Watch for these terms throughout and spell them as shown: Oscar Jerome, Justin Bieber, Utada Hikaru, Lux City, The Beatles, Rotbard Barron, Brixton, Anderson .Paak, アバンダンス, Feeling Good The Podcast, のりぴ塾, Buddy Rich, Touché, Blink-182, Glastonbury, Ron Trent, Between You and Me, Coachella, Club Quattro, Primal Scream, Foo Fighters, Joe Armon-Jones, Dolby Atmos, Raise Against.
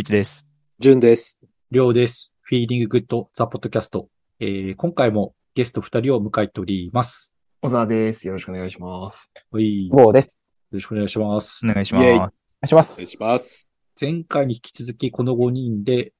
陽一です。淳です。亮です。Feeling Good The Podcast。今回もゲスト2人を迎えております。小沢です。よろしくお願いします。はい。坊です。よろしくお願いします。お願いします。お願いします。お願いします。前回に引き続きこの5人で、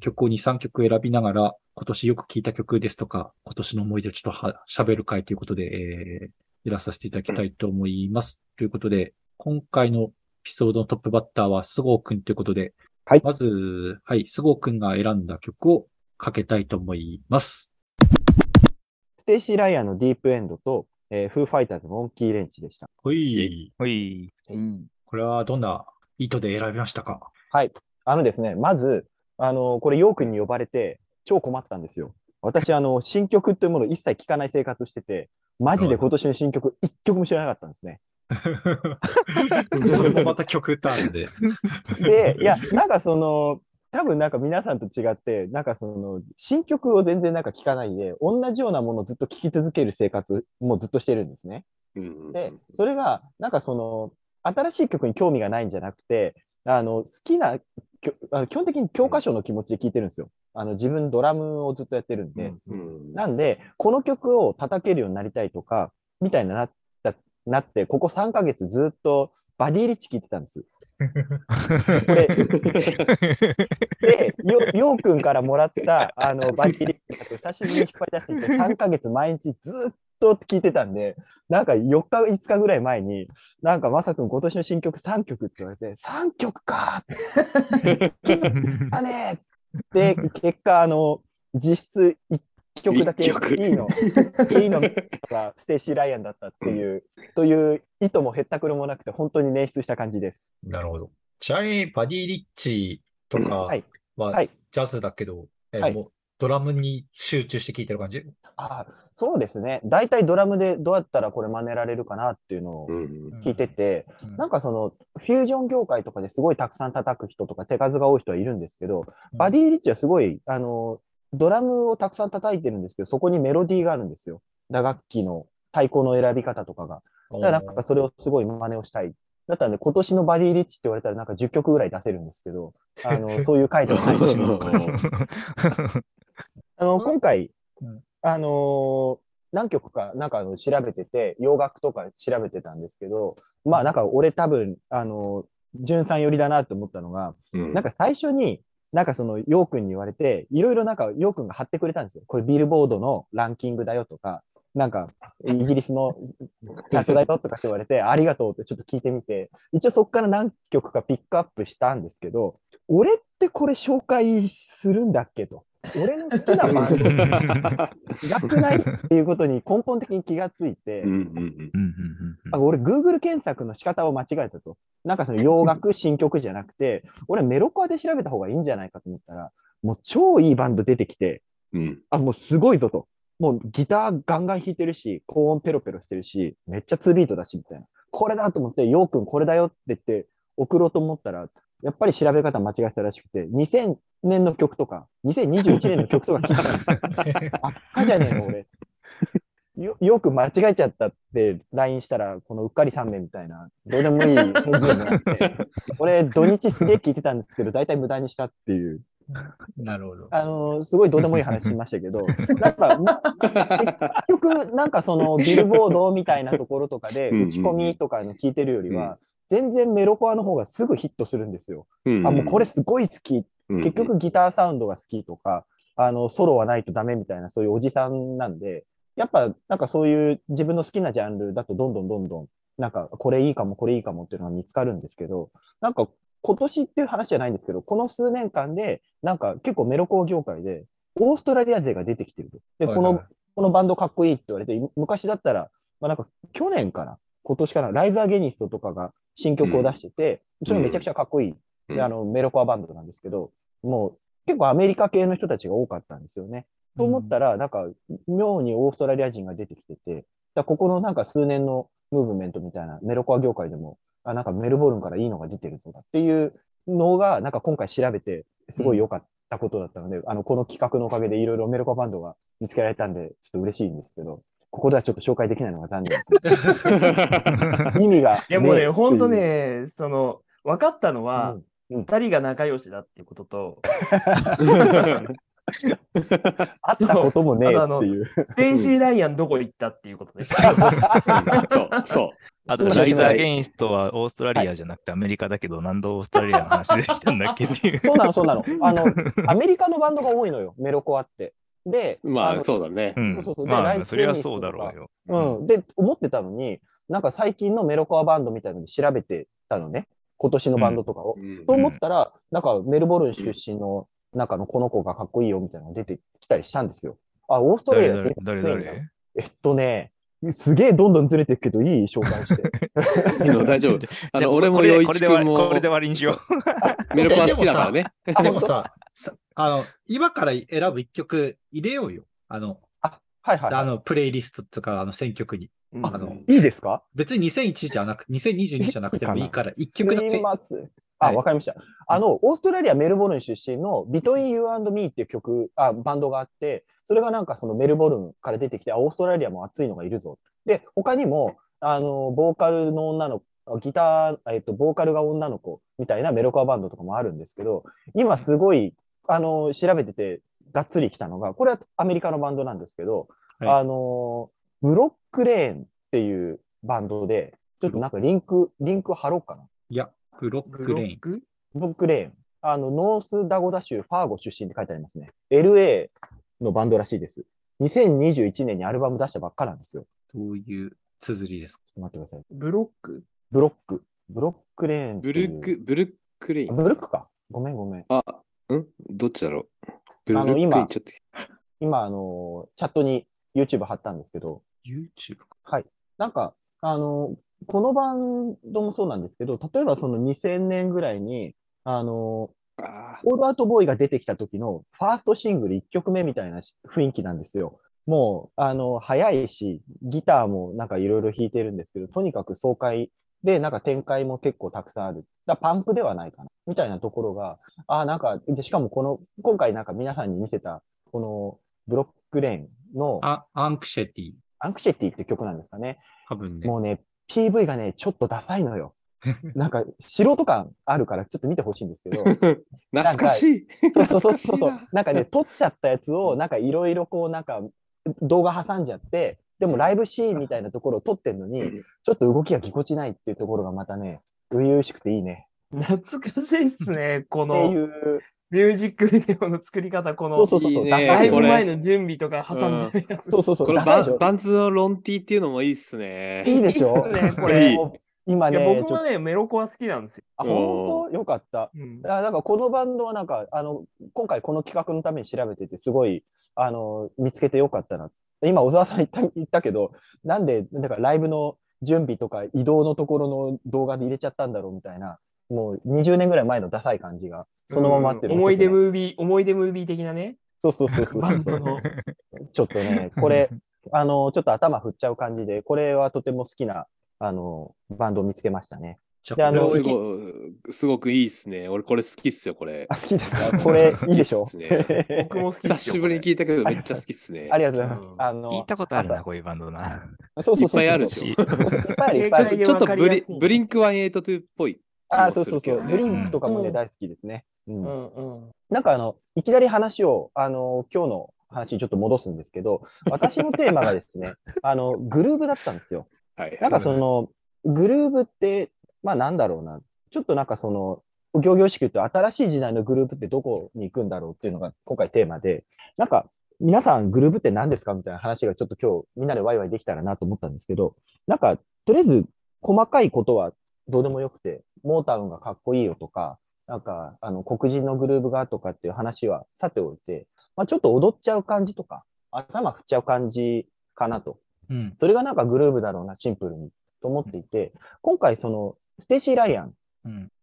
曲を2、3曲選びながら、今年よく聴いた曲ですとか、今年の思い出をちょっと喋る会ということで、やらさせていただきたいと思います。ということで、今回のエピソードのトップバッターは菅生くんということで、はい、まず、はい、菅生くんが選んだ曲をかけたいと思います。ステイシー・ライアンのディープエンドと、フーファイターズのモンキー・レンチでした。ほい。ほい。これはどんな意図で選びましたか？はい。ですね、まず、これ、陽君に呼ばれて、超困ったんですよ。私、新曲というものを一切聴かない生活をしてて、マジで今年の新曲、一曲も知らなかったんですね。それもまた極端で。で、いや、なんか多分なんか皆さんと違って、なんか新曲を全然なんか聴かないで、同じようなものをずっと聴き続ける生活もずっとしてるんですね。で、それが、なんか新しい曲に興味がないんじゃなくて、好きな、基本的に教科書の気持ちで聴いてるんですよ。自分ドラムをずっとやってるんで、なんでこの曲を叩けるようになりたいとかみたいになって、ここ3ヶ月ずっとバディ・リッチ聴いてたんです。これで、ヨウくんからもらったバディ・リッチを久しぶりに引っ張り出していて、3ヶ月毎日ずっと聴いてたんで、なんか4日5日ぐらい前になんかまさくん今年の新曲3曲って言われて、3曲かーってだねーで、結果、実質1曲だけいいのがステイシー・ライアンだったっていう、という意図もへったくれもなくて、本当に捻出した感じです。なるほど。ちなみに、バディ・リッチとかは、はい、ジャズだけど、はい、もうドラムに集中して聴いてる感じ？あ、そうですね。大体ドラムでどうやったらこれ真似られるかなっていうのを聞いてて、なんかフュージョン業界とかですごいたくさん叩く人とか手数が多い人はいるんですけど、バディ・リッチはすごい、ドラムをたくさん叩いてるんですけど、そこにメロディーがあるんですよ。打楽器の太鼓の選び方とかが。だからなんかそれをすごい真似をしたい。だったらね、今年のバディ・リッチって言われたらなんか10曲ぐらい出せるんですけど、そういう回でもないし今回、何曲か、なんか調べてて、洋楽とか調べてたんですけど、まあなんか俺多分、淳さん寄りだなって思ったのが、なんか最初に、なんかヨウくんに言われて、いろいろなんかヨウくんが貼ってくれたんですよ。これビルボードのランキングだよとか、なんかイギリスのチャートだよとかって言われて、ありがとうってちょっと聞いてみて、一応そこから何曲かピックアップしたんですけど、俺ってこれ紹介するんだっけと。俺の好きなバンドが違くないっていうことに根本的に気がついて、俺 Google 検索の仕方を間違えたと。なんか洋楽新曲じゃなくて、俺メロコアで調べた方がいいんじゃないかと思ったら、もう超いいバンド出てきて、あ、もうすごいぞと。もうギターガンガン弾いてるし、高音ペロペロしてるし、めっちゃ2ビートだしみたいな。これだと思って、ヨウくんこれだよって言って送ろうと思ったら、やっぱり調べ方間違えたらしくて、2000年の曲とか、2021年の曲とか聞いたんですよ。あっかじゃねえの、俺。よく間違えちゃったって LINE したら、このうっかり3名みたいな、どうでもいい返事になって、俺、土日すげえ聞いてたんですけど、大体無駄にしたっていう。なるほど。すごいどうでもいい話しましたけど、やっぱ、結局、なんかビルボードみたいなところとかで、打ち込みとかの聞いてるよりは、全然メロコアの方がすぐヒットするんですよ。あ、もうこれすごい好き。結局ギターサウンドが好きとか、ソロはないとダメみたいな、そういうおじさんなんで、やっぱなんかそういう自分の好きなジャンルだとどんどん、なんかこれいいかもこれいいかもっていうのが見つかるんですけど、なんか今年っていう話じゃないんですけど、この数年間で、なんか結構メロコア業界で、オーストラリア勢が出てきてると。で、このバンドかっこいいって言われて、昔だったら、まあなんか去年かな、今年かな、ライズ・アゲニストとかが新曲を出してて、それめちゃくちゃかっこいい。でメロコアバンドなんですけど、もう結構アメリカ系の人たちが多かったんですよね。と思ったら、なんか妙にオーストラリア人が出てきてて、だここのなんか数年のムーブメントみたいな、メロコア業界でも、あ、なんかメルボルンからいいのが出てるとかっていうのが、なんか今回調べて、すごい良かったことだったので、この企画のおかげでいろいろメロコアバンドが見つけられたんで、ちょっと嬉しいんですけど。ここではちょっと紹介できないのが残念です。意味が。いやもうね、ほんとね、分かったのは、2人が仲良しだっていうことと、あったこともねえっていう。ステイシー・ライアンどこ行ったっていうことです。そう。あと、ライザー・ゲインストはオーストラリアじゃなくてアメリカだけど、はい、なんでオーストラリアの話できたんだっけっていう。そうなの、そうなの。アメリカのバンドが多いのよ、メロコアって。で、まあ、そうだね。まあ、それはそうだろうよ。うん。で、思ってたのに、なんか最近のメロコアバンドみたいのに調べてたのね。今年のバンドとかを。うん、と思ったら、なんかメルボルン出身の、うん中のこの子がかっこいいよみたいなのが出てきたりしたんですよ。あ、オーストラリアで誰すげえどんどんずれていくけど、いい紹介して。大丈夫。俺も陽一君も。これで終わりにしよう。メルコア好きだからね。でもさ、今から選ぶ一曲入れようよ。はいはい。プレイリストとか、選曲に。いいですか？別に2001じゃなく、2022じゃなくてもいいから、一曲だけ。あ、わかりました。オーストラリア・メルボルン出身の Between You and Me っていうバンドがあって、それがなんかそのメルボルンから出てきて、オーストラリアも熱いのがいるぞ。で、他にも、ボーカルの女の子、ギター、ボーカルが女の子みたいなメロコアバンドとかもあるんですけど、今すごい、調べてて、がっつり来たのが、これはアメリカのバンドなんですけど、はい、ブロックレーンっていうバンドで、ちょっとなんかリンク貼ろうかな。いや。ブロックレーン。ノースダゴダ州ファーゴ出身って書いてありますね。LA のバンドらしいです。2021年にアルバム出したばっかなんですよ。どういう綴りですか？待ってください。ブロックレーン。ブルックレーン。ブルックか。ごめん。どっちだろう。ブルックレーンちょっと。今、チャットに YouTube 貼ったんですけど。YouTube？ はい。なんか、このバンドもそうなんですけど、例えばその2000年ぐらいに、オールアウトボーイが出てきた時のファーストシングル1曲目みたいな雰囲気なんですよ。もう、早いし、ギターもなんかいろいろ弾いてるんですけど、とにかく爽快で、なんか展開も結構たくさんある。だからパンクではないかな、みたいなところが、なんか、しかも今回なんか皆さんに見せた、このブロックレーンの、アンクシェティって曲なんですかね。多分ね。もうね、PV がね、ちょっとダサいのよ。なんか、素人感あるから、ちょっと見てほしいんですけど。懐かしい。そう。なんかね、撮っちゃったやつを、なんかいろいろこう、なんか、動画挟んじゃって、でもライブシーンみたいなところを撮ってんのに、ちょっと動きがぎこちないっていうところがまたね、初々しくていいね。懐かしいっすね、この。っていう。ミュージックビデオの作り方、この、だいぶ前の準備とか挟んでるやつ。これバンズのロンティっていうのもいいっすね。いいでしょ？これ、今ね。僕もね、メロコア好きなんですよ。あ、ほんと？よかった。なんかこのバンドはなんか、今回この企画のために調べてて、すごい、見つけてよかったな。今、小沢さん言ったけど、なんで、だからライブの準備とか移動のところの動画で入れちゃったんだろうみたいな。もう20年ぐらい前のダサい感じがそのままあってる、思い出ムービー的なね。そう。ちょっとね、これ、ちょっと頭振っちゃう感じで、これはとても好きな、バンドを見つけましたね。で、すごくいいっすね。俺これ好きっすよ、これ。あ、好きですか？これ、いいでしょ？僕も好きっす。久しぶりに聞いたけど、めっちゃ好きっすね。ありがとうございます。聞いたことあるな、こういうバンドな。そう。いっぱいあるでしょ。いっぱいある。ちょっとブリンク182っぽい。あ、そう。ブリンクとかもね、大好きですね。なんかいきなり話を、今日の話にちょっと戻すんですけど、私のテーマがですね、グルーブだったんですよ。はい。なんかその、グルーブって、まあなんだろうな、ちょっとなんかその、仰々しく言うと、新しい時代のグルーブってどこに行くんだろうっていうのが今回テーマで、なんか、皆さんグルーブって何ですかみたいな話がちょっと今日みんなでワイワイできたらなと思ったんですけど、なんか、とりあえず細かいことはどうでもよくて、モータウンがかっこいいよとか、なんか、黒人のグルーブがとかっていう話はさておいて、まあ、ちょっと踊っちゃう感じとか、頭振っちゃう感じかなと。うん、それがなんかグルーブだろうな、シンプルに、と思っていて、今回その、ステイシー・ライアン、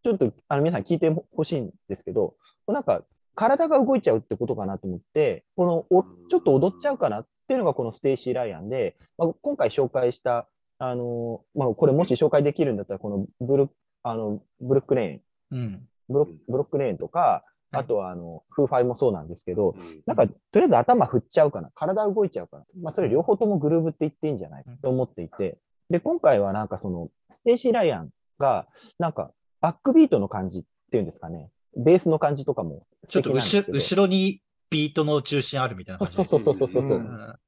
ちょっと皆さん聞いてほしいんですけど、なんか、体が動いちゃうってことかなと思って、ちょっと踊っちゃうかなっていうのがこのステイシー・ライアンで、まあ、今回紹介した、まあ、これもし紹介できるんだったら、このブロックレーンとか、あとはフーファイもそうなんですけど、なんかとりあえず頭振っちゃうかな、体動いちゃうかな、まあそれ両方ともグルーブって言っていいんじゃないかと思っていて、で今回はなんかそのステイシー・ライアンがなんかバックビートの感じっっていうんですかね、ベースの感じとかもちょっと 後ろにビートの中心あるみたいな感じ。そう、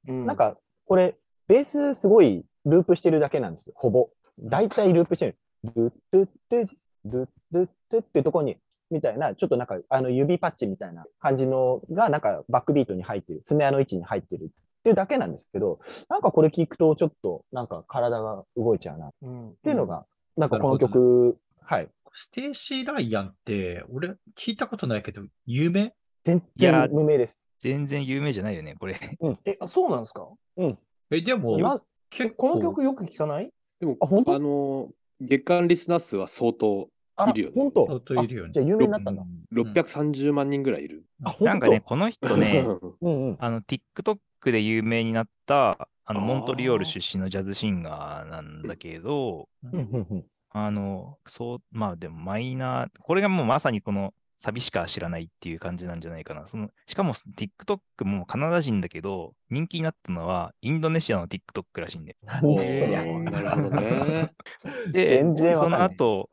うん、なんかこれベースすごいループしてるだけなんですよ。ほぼ大体ループしてる、ルッルッルッルッルッっていうところにみたいな、ちょっとなんか指パッチみたいな感じのがなんかバックビートに入ってる、スネアの位置に入ってるっていうだけなんですけど、なんかこれ聞くとちょっとなんか体が動いちゃうなっていうのが、うん、なんかこの曲、はい。ステイシー・ライアンって俺聞いたことないけど有名？全然無名です。全然有名じゃないよねこれ。うん、そうなんですか？うん。でもこの曲よく聞かない？でも本当月間リスナー数は相当いるよね。本当いるよね。じゃあ有名になったんだ。630万人ぐらいいる。うん、なんかねこの人ねうん、うん、TikTok で有名になったモントリオール出身のジャズシンガーなんだけど、そうまあでもマイナー、これがもうまさにこのサビしか知らないっていう感じなんじゃないかな。しかも TikTok もカナダ人だけど人気になったのはインドネシアの TikTok らしいんで。なるほどね。で全然その後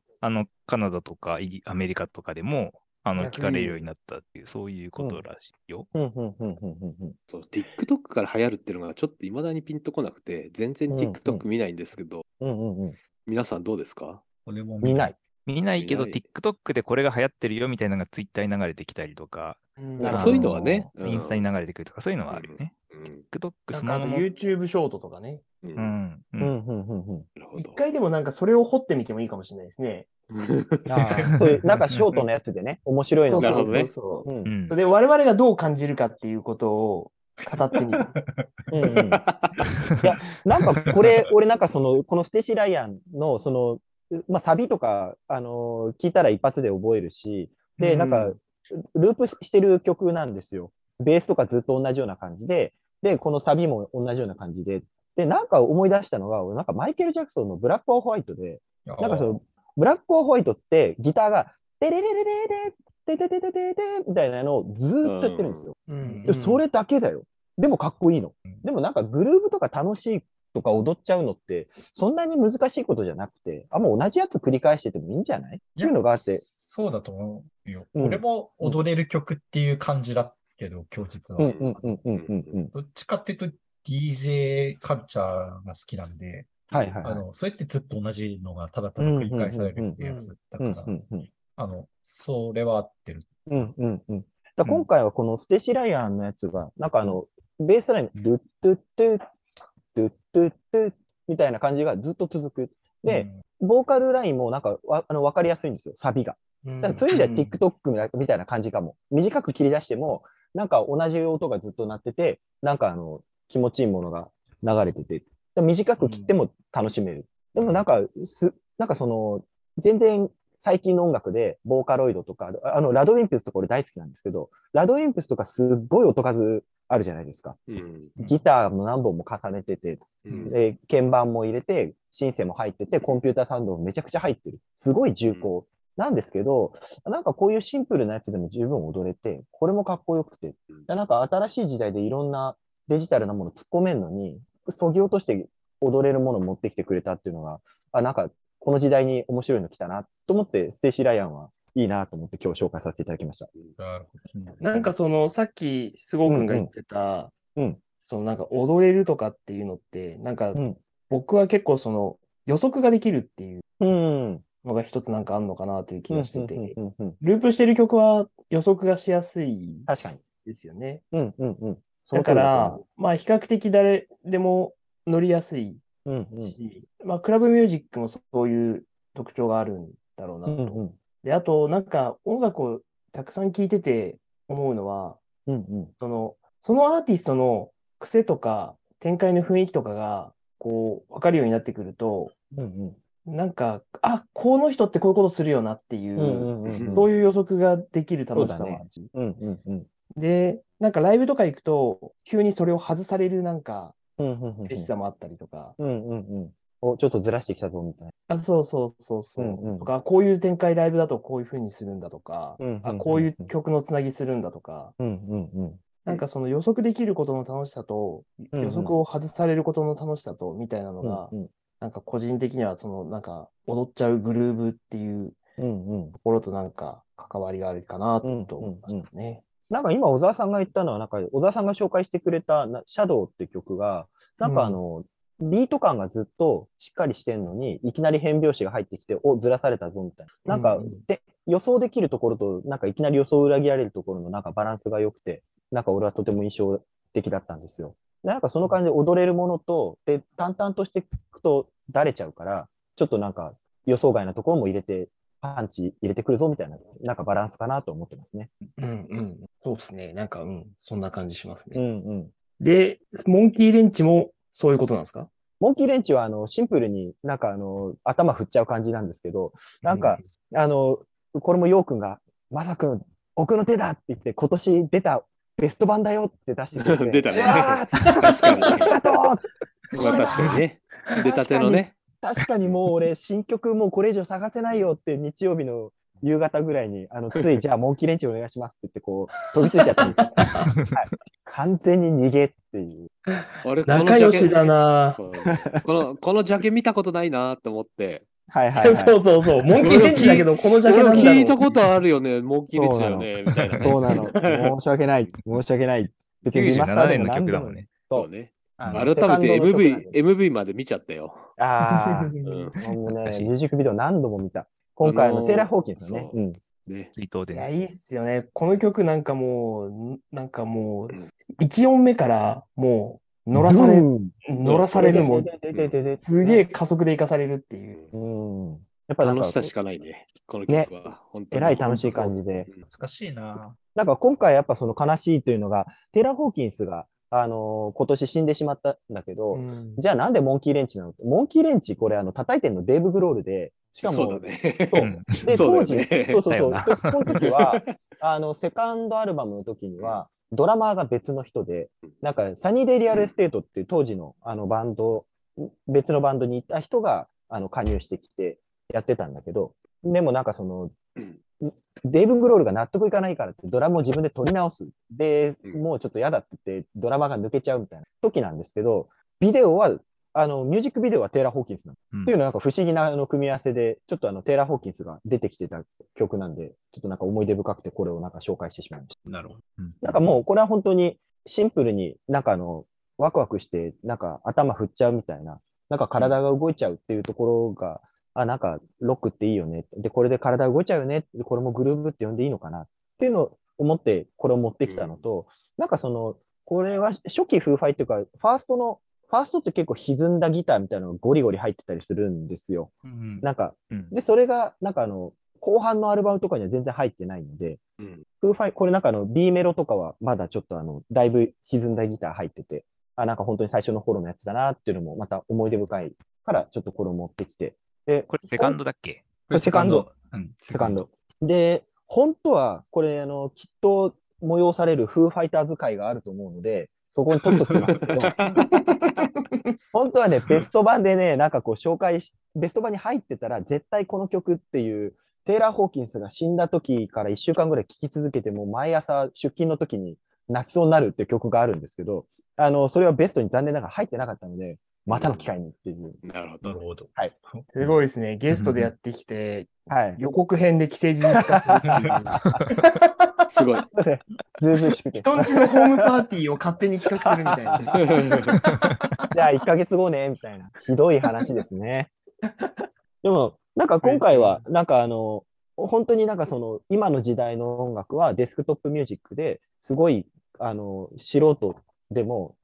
カナダとかアメリカとかでも聞かれるようになったっていうそういうことらしいよ。そう TikTok から流行るっていうのがちょっといまだにピンとこなくて全然 TikTok 見ないんですけど、皆さんどうですか？俺も見ないけど TikTok でこれが流行ってるよみたいなのが Twitter に流れてきたりとか、そういうのはね、インスタに流れてくるとかそういうのはあるよね。TikTok そのままなんかYouTube ショートとかね。一回でもなんかそれを掘ってみてもいいかもしれないですね。そういうなんかショートのやつでね、面白いのが。で我々がどう感じるかっていうことを語ってみる。いやなんかこれ俺なんかこのステイシー・ライアンのまあ、サビとか、聞いたら一発で覚えるし、で、なんか、ループしてる曲なんですよ。ベースとかずっと同じような感じで、で、このサビも同じような感じで、で、なんか思い出したのが、俺なんかマイケル・ジャクソンのブラック・オー・ホワイトで、なんかブラック・オー・ホワイトってギターが、デレレレレレ、デデデデデデみたいなのをずーっとやってるんですよ。それだけだよ。でもかっこいいの。でもなんかグルーヴとか楽しいとか踊っちゃうのってそんなに難しいことじゃなくて、もう同じやつ繰り返しててもいいんじゃないっていうのがあって、そうだと思うよ、俺も踊れる曲っていう感じだけど、今日実はどっちかっていうと DJ カルチャーが好きなんで、そうやってずっと同じのがただただ繰り返されるってやつだから、それは合ってる。だ今回はこのステイシー・ライアンのやつがなんかベースラインルッドゥッドゥトゥトゥトゥみたいな感じがずっと続く。で、ボーカルラインもなんか分かりやすいんですよ、サビが。だからそういう意味では TikTok みたいな感じかも。短く切り出しても、なんか同じ音がずっと鳴ってて、なんか気持ちいいものが流れてて、短く切っても楽しめる。でもなんか全然最近の音楽で、ボーカロイドとか、ラドウィンプスとか俺大好きなんですけど、ラドウィンプスとかすっごい音数、あるじゃないですか。ギターも何本も重ねてて、鍵盤も入れて、シンセも入ってて、コンピューターサウンドもめちゃくちゃ入ってる。すごい重厚なんですけど、なんかこういうシンプルなやつでも十分踊れて、これもかっこよくて、なんか新しい時代でいろんなデジタルなもの突っ込めるのに、そぎ落として踊れるものを持ってきてくれたっていうのが、なんかこの時代に面白いの来たなと思って、ステイシー・ライアンはいいなと思って今日紹介させていただきました。なんかさっきスゴーくんが言ってた、なんか踊れるとかっていうのって、なんか僕は結構予測ができるっていうのが一つなんかあんのかなという気がしてて、ループしてる曲は予測がしやすいですよね。だから、まあ比較的誰でも乗りやすいし、まあクラブミュージックもそういう特徴があるんだろうなと。で、あと、なんか、音楽をたくさん聴いてて思うのは、そのアーティストの癖とか、展開の雰囲気とかが、こう、わかるようになってくると、なんか、この人ってこういうことするよなっていう、そういう予測ができる楽しさは。で、なんかライブとか行くと、急にそれを外されるなんか、嬉しさもあったりとか。ちょっとずらしてきたぞみたいな。とか、こういう展開ライブだとこういう風にするんだとか、こういう曲のつなぎするんだとか、なんか予測できることの楽しさと、予測を外されることの楽しさと、みたいなのが、なんか個人的にはなんか踊っちゃうグルーヴっていうところとなんか関わりがあるかなと思いますね、うんうんうん。なんか今小沢さんが言ったのは、なんか小沢さんが紹介してくれたシャドウって曲が、なんかビート感がずっとしっかりしてるのに、いきなり変拍子が入ってきて、お、ずらされたぞみたいな。なんかで予想できるところと、なんかいきなり予想を裏切られるところのなんかバランスが良くて、なんか俺はとても印象的だったんですよ。なんかその感じで踊れるものと、で、淡々としていくとだれちゃうから、ちょっとなんか予想外なところも入れて、パンチ入れてくるぞみたいな、なんかバランスかなと思ってますね。うんうん。そうですね。なんか、うん、そんな感じしますね。うんうん。で、モンキーレンチもそういうことなんですか？モンキーレンチはシンプルになんか頭振っちゃう感じなんですけど、なんか、うん、これもヨウ君が、まさ君、奥の手だって言って、今年出たベスト版だよって出してくれて。出たね。確かに。ありがとう、まあ、確かにね。出たてのね。確かにもう俺新曲もうこれ以上探せないよって日曜日の夕方ぐらいについじゃあモンキーレンチお願いしますって言ってこう飛びついちゃったんですよ、はい、完全に逃げっていう。俺仲良しだなこのジャケ見たことないなと思ってはいはい、はい、そうモンキーレンチだけどこのジャケなんだろう聞いたことあるよねモンキーレンチだよねみたいな、ね、そうなの申し訳ない別に97年の曲だもんねそうね改めて MV まで見ちゃったよ。ああ、うん、もうね、ミュージックビデオ何度も見た。今回テイラー・ホーキンスね。うん。ね、追悼で。いや、いいっすよね。この曲なんかもう、1音目からもう、乗らされるもん。すげえ加速で生かされるっていう。うん。やっぱ楽しさしかないね。この曲は。ね、本当に。えらい楽しい感じで。懐かしいな。なんか今回やっぱその悲しいというのが、テイラー・ホーキンスが、今年死んでしまったんだけど、うん、じゃあなんでモンキーレンチなの？モンキーレンチこれ叩いてんのデーブ・グロールで、しかもそうだね。そうで当時そうこの時はセカンドアルバムの時にはドラマーが別の人で、なんかサニーデイ・リアル・エステートっていう当時のバンド別のバンドにいた人が加入してきてやってたんだけど、でもなんかその。デイブ・グロールが納得いかないからってドラムを自分で取り直すでもうちょっと嫌だって言ってドラマが抜けちゃうみたいな時なんですけどビデオはミュージックビデオはテイラー・ホーキンスなの、うん、っていうのはなんか不思議な組み合わせでちょっとテイラー・ホーキンスが出てきてた曲なんでちょっとなんか思い出深くてこれをなんか紹介してしまいましたなるほど、うん、なんかもうこれは本当にシンプルになんかワクワクしてなんか頭振っちゃうみたいななんか体が動いちゃうっていうところがあ、なんか、ロックっていいよね。で、これで体動いちゃうよね。で、これもグルーブって呼んでいいのかなっていうのを思って、これを持ってきたのと、うん、なんかこれは初期フーファイっていうか、ファーストって結構歪んだギターみたいなのがゴリゴリ入ってたりするんですよ。うん、なんか、うん、で、それが、なんか後半のアルバムとかには全然入ってないので、うん、フーファイ、これなんかB メロとかはまだちょっとだいぶ歪んだギター入ってて、あ、なんか本当に最初の頃のやつだなっていうのもまた思い出深いから、ちょっとこれを持ってきて、でこれセカンドだっけ？これセカンド。で、本当はこれきっと催されるフーファイターズ会があると思うので、そこに取っときますけど、本当はねベスト版でねなんかこう紹介しベスト版に入ってたら絶対この曲っていうテイラー・ホーキンスが死んだ時から1週間ぐらい聴き続けてもう毎朝出勤の時に泣きそうになるっていう曲があるんですけど、それはベストに残念ながら入ってなかったので。またの機会にっていう。なるほど。はい。すごいですね。ゲストでやってきて、うん、予告編で既成事実化するっていう。すごい。ずうずうしくて。人んちのホームパーティーを勝手に企画するみたいな。じゃあ1ヶ月後ね、みたいな。ひどい話ですね。でも、なんか今回は、なんか本当になんか今の時代の音楽はデスクトップミュージックですごい、素人でも、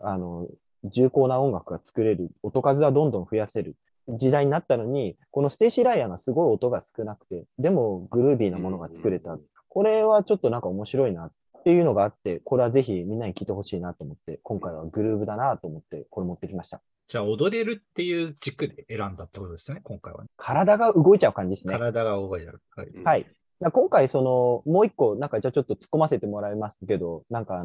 重厚な音楽が作れる音数はどんどん増やせる時代になったのにこのステイシー・ライアンはすごい音が少なくてでもグルービーなものが作れた、うん、これはちょっとなんか面白いなっていうのがあってこれはぜひみんなに聴いてほしいなと思って今回はグルーブだなと思ってこれ持ってきました。じゃあ踊れるっていう軸で選んだってことですね今回は、ね、体が動いちゃう感じですね。体が動いちゃう、はい、はい、今回もう一個なんかじゃあちょっと突っ込ませてもらいますけどなんか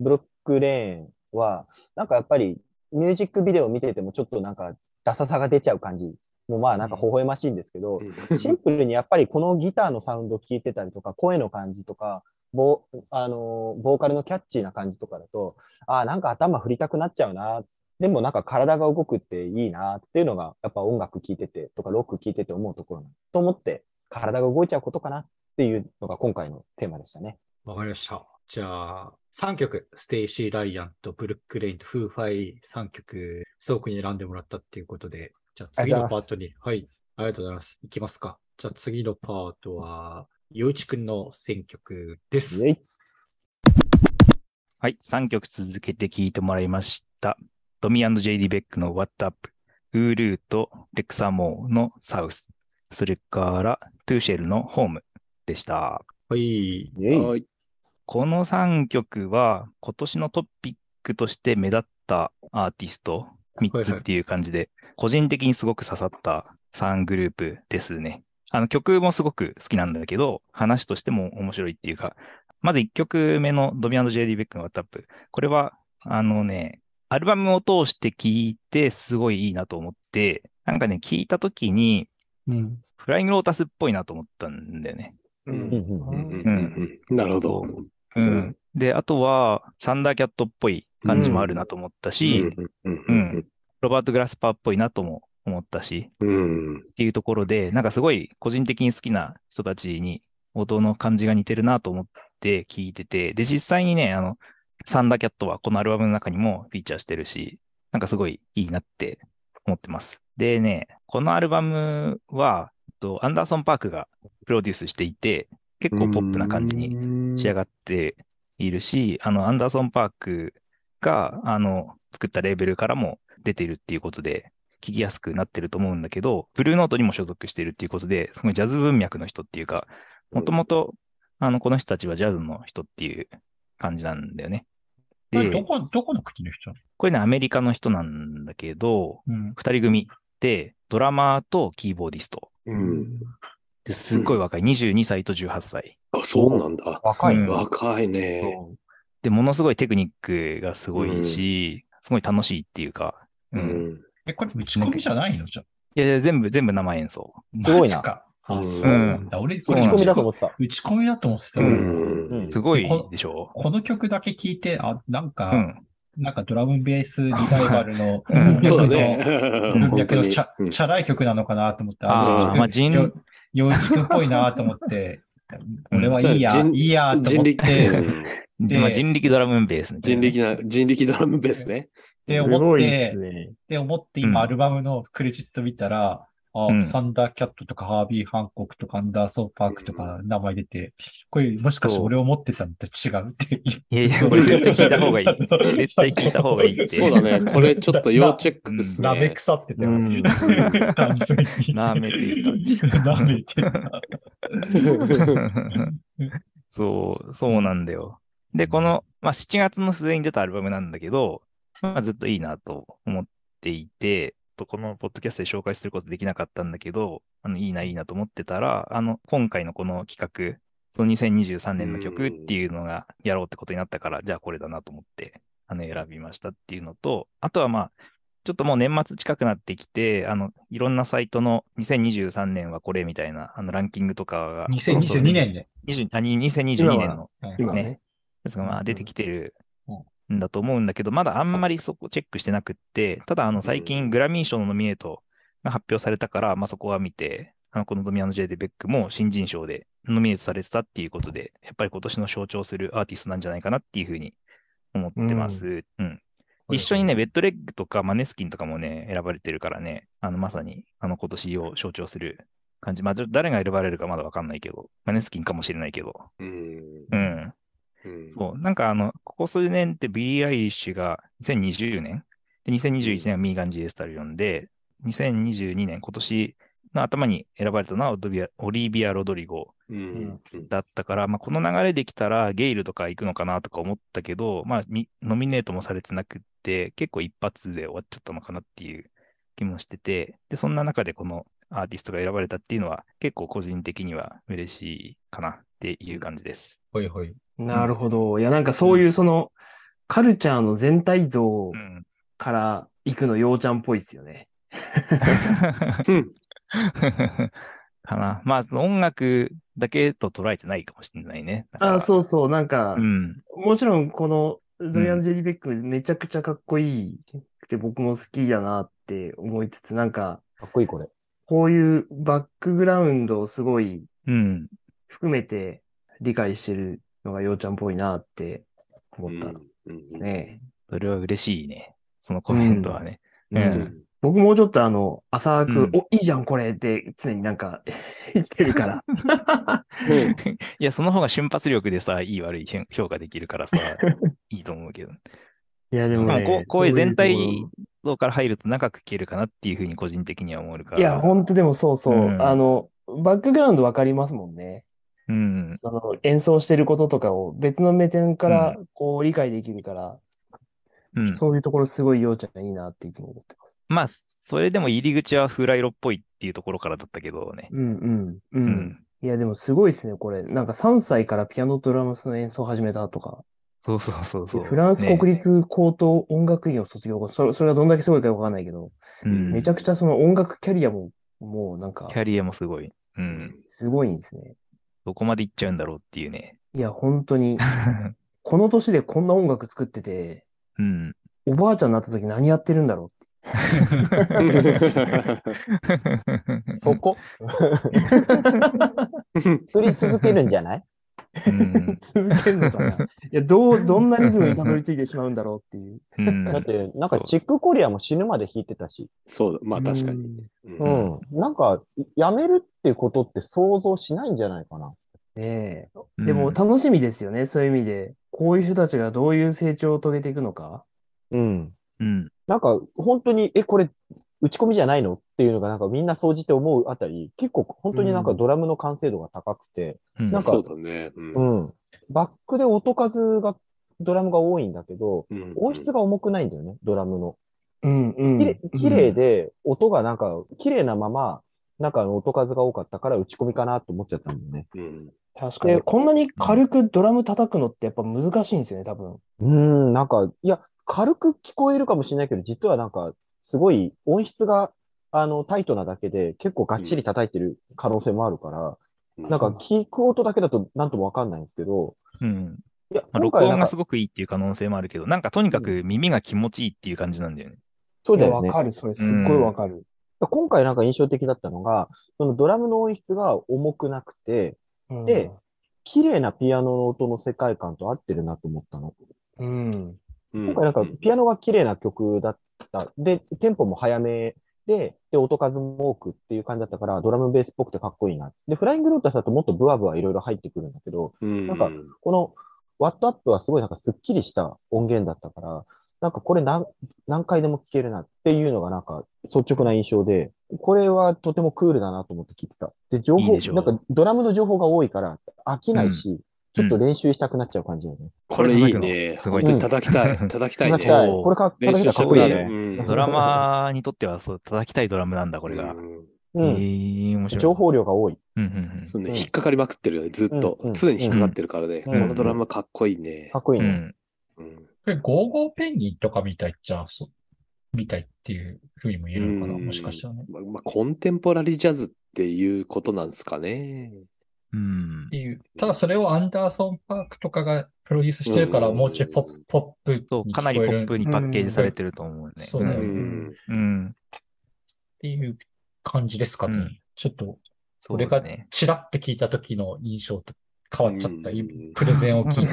ブロックレーンはなんかやっぱりミュージックビデオを見ててもちょっとなんかダサさが出ちゃう感じもまあなんか微笑ましいんですけど、シンプルにやっぱりこのギターのサウンドを聞いてたりとか声の感じとかボーカルのキャッチーな感じとかだとあなんか頭振りたくなっちゃうなでもなんか体が動くっていいなっていうのがやっぱ音楽聴いててとかロック聴いてて思うところなと思って体が動いちゃうことかなっていうのが今回のテーマでしたね。わかりました。じゃあ3曲、ステイシー・ライアンとブルック・レインとフーファイ3曲、すごく選んでもらったっていうことで、じゃあ次のパートに、はい、ありがとうございます。いきますか。じゃあ次のパートは、ゆういちくんの選曲です。はい、3曲続けて聴いてもらいました。ドミー&ジェイディ・ベックの What Up、ウールーとレクサモーのサウス、それからトゥーシェルのホームでした。はい。はい。この3曲は今年のトピックとして目立ったアーティスト3つっていう感じで、はいはい、個人的にすごく刺さった3グループですね。曲もすごく好きなんだけど、話としても面白いっていうか、まず1曲目のドミ&ジェイディ・ベックの What Up。これはアルバムを通して聴いてすごいいいなと思って、なんかね、聴いたときに、うん、フライングロータスっぽいなと思ったんだよね。うんうんうん、なるほど、うん。で、あとは、サンダーキャットっぽい感じもあるなと思ったし、うんうん、ロバート・グラスパーっぽいなとも思ったし、うん、っていうところで、なんかすごい個人的に好きな人たちに音の感じが似てるなと思って聴いてて、で、実際にね、サンダーキャットはこのアルバムの中にもフィーチャーしてるし、なんかすごいいいなって思ってます。でね、このアルバムは、アンダーソン・パークがプロデュースしていて、結構ポップな感じに仕上がっているし、アンダーソン・パークが、作ったレーベルからも出ているっていうことで、聞きやすくなってると思うんだけど、ブルーノートにも所属しているっていうことで、すごいジャズ文脈の人っていうか、もともと、この人たちはジャズの人っていう感じなんだよね。でどこの国の人？これね、アメリカの人なんだけど、うん、2人組で、ドラマーとキーボーディスト。うん、ですっごい若い、うん。22歳と18歳。あ、そうなんだ。若い、うん、若いね。で、ものすごいテクニックがすごいし、うん、すごい楽しいっていうか。うんうん、これ打ち込みじゃないのじゃん。いやいや、全部生演奏。すごいな。あ、そうなんだ、うん、俺打ち込みだと思ってた。打ち込みだと思ってた。うん、すごいでしょ。この曲だけ聴いて、あ、なんかドラムベースリバイバルの文脈のチャラい曲なのかなと思って、陽一くんっぽいなと思って、俺はいいや、いいやと思って、人力ドラムベースね。人力ドラムベースね。で、思って今アルバムのクレジット見たら、うん、サンダーキャットとかハービー・ハンコックとかアンダーソン・パークとか名前出て、これもしかして俺を持ってたのと違うっていう。いやいや、これ絶対聞いた方がいい。絶対聞いた方がいいって。そうだね。これちょっと要チェックですね。舐め腐ってたよ。完全に。舐めてた。舐めてた。そうなんだよ。で、この、7月の末に出たアルバムなんだけど、ずっといいなと思っていて、このポッドキャストで紹介することできなかったんだけど、いいなと思ってたら、今回のこの企画、その2023年の曲っていうのがやろうってことになったから、じゃあこれだなと思って、選びましたっていうのと、あとはちょっともう年末近くなってきて、いろんなサイトの2023年はこれみたいな、ランキングとかが。2022年ね。2022年の、ね。今ね。ですが、出てきてる。だと思うんだけど、まだあんまりそこチェックしてなくって、ただ最近グラミー賞のノミネートが発表されたから、そこは見て、このドミ&ジェイディ・ベックも新人賞でノミネートされてたっていうことで、やっぱり今年の象徴するアーティストなんじゃないかなっていうふうに思ってます。うん。一緒にね、ベッドレッグとかマネスキンとかもね、選ばれてるからね、まさに今年を象徴する感じ。誰が選ばれるかまだわかんないけど、マネスキンかもしれないけど。うん。そうなんかここ数年ってビリー・アイリッシュが2020年で2021年はミーガン・ジ・エスタリオンで2022年今年の頭に選ばれたのはオリビア・ロドリゴだったから、この流れできたらゲイルとか行くのかなとか思ったけど、ノミネートもされてなくって結構一発で終わっちゃったのかなっていう気もしてて、でそんな中でこのアーティストが選ばれたっていうのは結構個人的には嬉しいかなっていう感じです。はいはい。なるほど。いや、なんかそういうカルチャーの全体像から行くの、ようちゃんっぽいですよね。うん、かな。音楽だけと捉えてないかもしれないね。あ、そうそう。なんか、うん、もちろんこのドミ&ジェイディ・ベックめちゃくちゃかっこいいくて、僕も好きやなって思いつつ、なんか、かっこいいこれ。こういうバックグラウンドをすごい含めて理解してるのがようちゃんっぽいなって思ったんですね。それは嬉しいね。そのコメントはね。うんうんうん、僕もうちょっと浅く、うん、お、いいじゃんこれって常になんか言ってるから、うん。いや、その方が瞬発力でさ、いい悪い評価できるからさ、いいと思うけど。いや、でもね。まあ、声全体から入ると長く聞けるかなっていうふうに個人的には思うから。いや、ほんとでもそう、うん、バックグラウンドわかりますもんね。うん。その演奏してることとかを別の目線からこう理解できるから、うん、そういうところすごいようちゃんいいなっていつも思ってます。まあ、それでも入り口はフライロっぽいっていうところからだったけどね。うん。いや、でもすごいですね、これ。なんか3歳からピアノとドラムスの演奏を始めたとか。そう。フランス国立高等音楽院を卒業後、ね、それはどんだけすごいかわかんないけど、うん、めちゃくちゃその音楽キャリアもうなんか。キャリアもすごい。うん。すごいんですね。どこまで行っちゃうんだろうっていうね。いや、本当に。この年でこんな音楽作ってて、うん、おばあちゃんになった時何やってるんだろうって。そこ振り続けるんじゃない？続けるのかな。いや、どんなリズムにたどり着いてしまうんだろうっていう。うん、だってなんかチックコリアも死ぬまで弾いてたし。そうまあ確かに。うん、なんかやめるってことって想像しないんじゃないかな。ねえ、でも楽しみですよね、そういう意味で。こういう人たちがどういう成長を遂げていくのか。うん。なんか本当にこれ打ち込みじゃないのっていうのがなんかみんな総じて思うあたり、結構本当になんかドラムの完成度が高くて、なんか、そうだね、うん。バックで音数がドラムが多いんだけど、音質が重くないんだよね、ドラムの。綺麗で音がなんか綺麗なままなんか音数が多かったから打ち込みかなと思っちゃったんだよね。確かにこんなに軽くドラム叩くのってやっぱ難しいんですよね、多分。なんかいや。軽く聞こえるかもしれないけど、実はなんか、すごい音質が、タイトなだけで、結構がっちり叩いてる可能性もあるから、なんか聞く音だけだとなんともわかんないんですけど、いや、まあ、録音がすごくいいっていう可能性もあるけど、なんかとにかく耳が気持ちいいっていう感じなんだよね。そうだよね。わかる、それすっごいわかる。今回なんか印象的だったのが、そのドラムの音質が重くなくて、で、綺麗なピアノの音の世界観と合ってるなと思ったの。今回なんかピアノが綺麗な曲だった。で、テンポも早めで、音数も多くっていう感じだったから、ドラムベースっぽくてかっこいいな。で、フライングロータスだともっとブワブワいろいろ入ってくるんだけど、なんか、このワットアップはすごいなんかスッキリした音源だったから、なんかこれ何回でも聴けるなっていうのがなんか率直な印象で、これはとてもクールだなと思って聴いてた。で、なんかドラムの情報が多いから飽きないし、ちょっと練習したくなっちゃう感じよね。これいいね。すごい。叩きたいね。これ叩きたい。かっこいいね。ドラマにとっては叩きたいドラムなんだ、これが。面白い。情報量が多い。そうね。引っかかりまくってるよね、ずっと。常に引っかかってるからね。このドラマかっこいいね。かっこいいね。ゴーゴーペンギンとかみたいっちゃ、みたいっていうふうにも言えるのかな、もしかしたらね。コンテンポラリージャズっていうことなんですかね。っていう。ただそれをアンダーソン・パークとかがプロデュースしてるから、もうちょいポップ、かなりポップにパッケージされてると思うね。そうだよね。っていう感じですかね。ちょっと、俺がチラって聞いた時の印象と変わっちゃった。プレゼンを聞いて。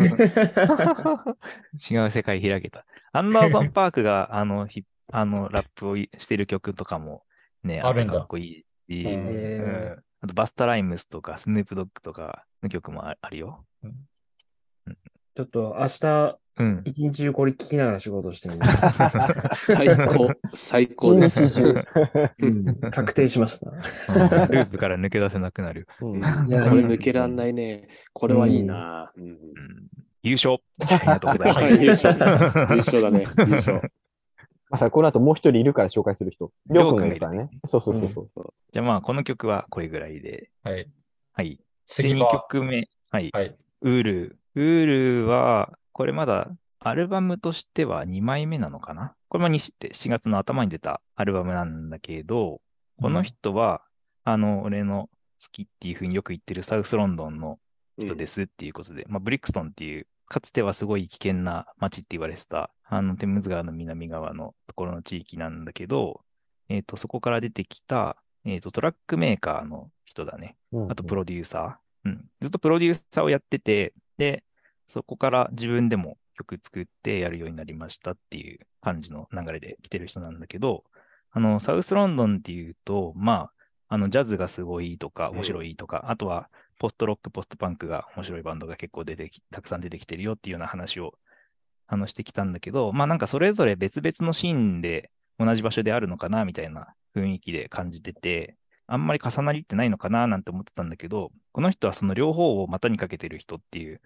違う世界開けた。アンダーソン・パークがラップをしてる曲とかもね、あれかっこいい。あとバスタライムスとかスヌープドッグとかの曲もあるよ。ちょっと明日、一日中これ聴きながら仕事してみます。最高です。確定しました。ループから抜け出せなくなる。これ抜けらんないね。これはいいな。優勝。ありがとうございます。優勝だね。優勝。まあさ、この後もう一人いるから紹介する人。りょうくんいるからね。そう。じゃあまあ、この曲はこれぐらいで。はい。次2曲目。はい。ウールは、これまだアルバムとしては2枚目なのかな。これも4月の頭に出たアルバムなんだけど、この人は、俺の好きっていうふうによく言ってるサウスロンドンの人ですっていうことで、まあ、ブリクストンっていう、かつてはすごい危険な街って言われてた、テムズ川の南側のところの地域なんだけど、そこから出てきた、トラックメーカーの人だね。あとプロデューサー、うん、ずっとプロデューサーをやってて、でそこから自分でも曲作ってやるようになりましたっていう感じの流れで来てる人なんだけど、サウスロンドンっていうと、まあ、ジャズがすごいとか面白いとか、あとはポストロックポストパンクが面白いバンドが結構たくさん出てきてるよっていうような話をしてきたんだけど、まあなんかそれぞれ別々のシーンで同じ場所であるのかなみたいな雰囲気で感じてて、あんまり重なりってないのかななんて思ってたんだけど、この人はその両方を股にかけてる人っていう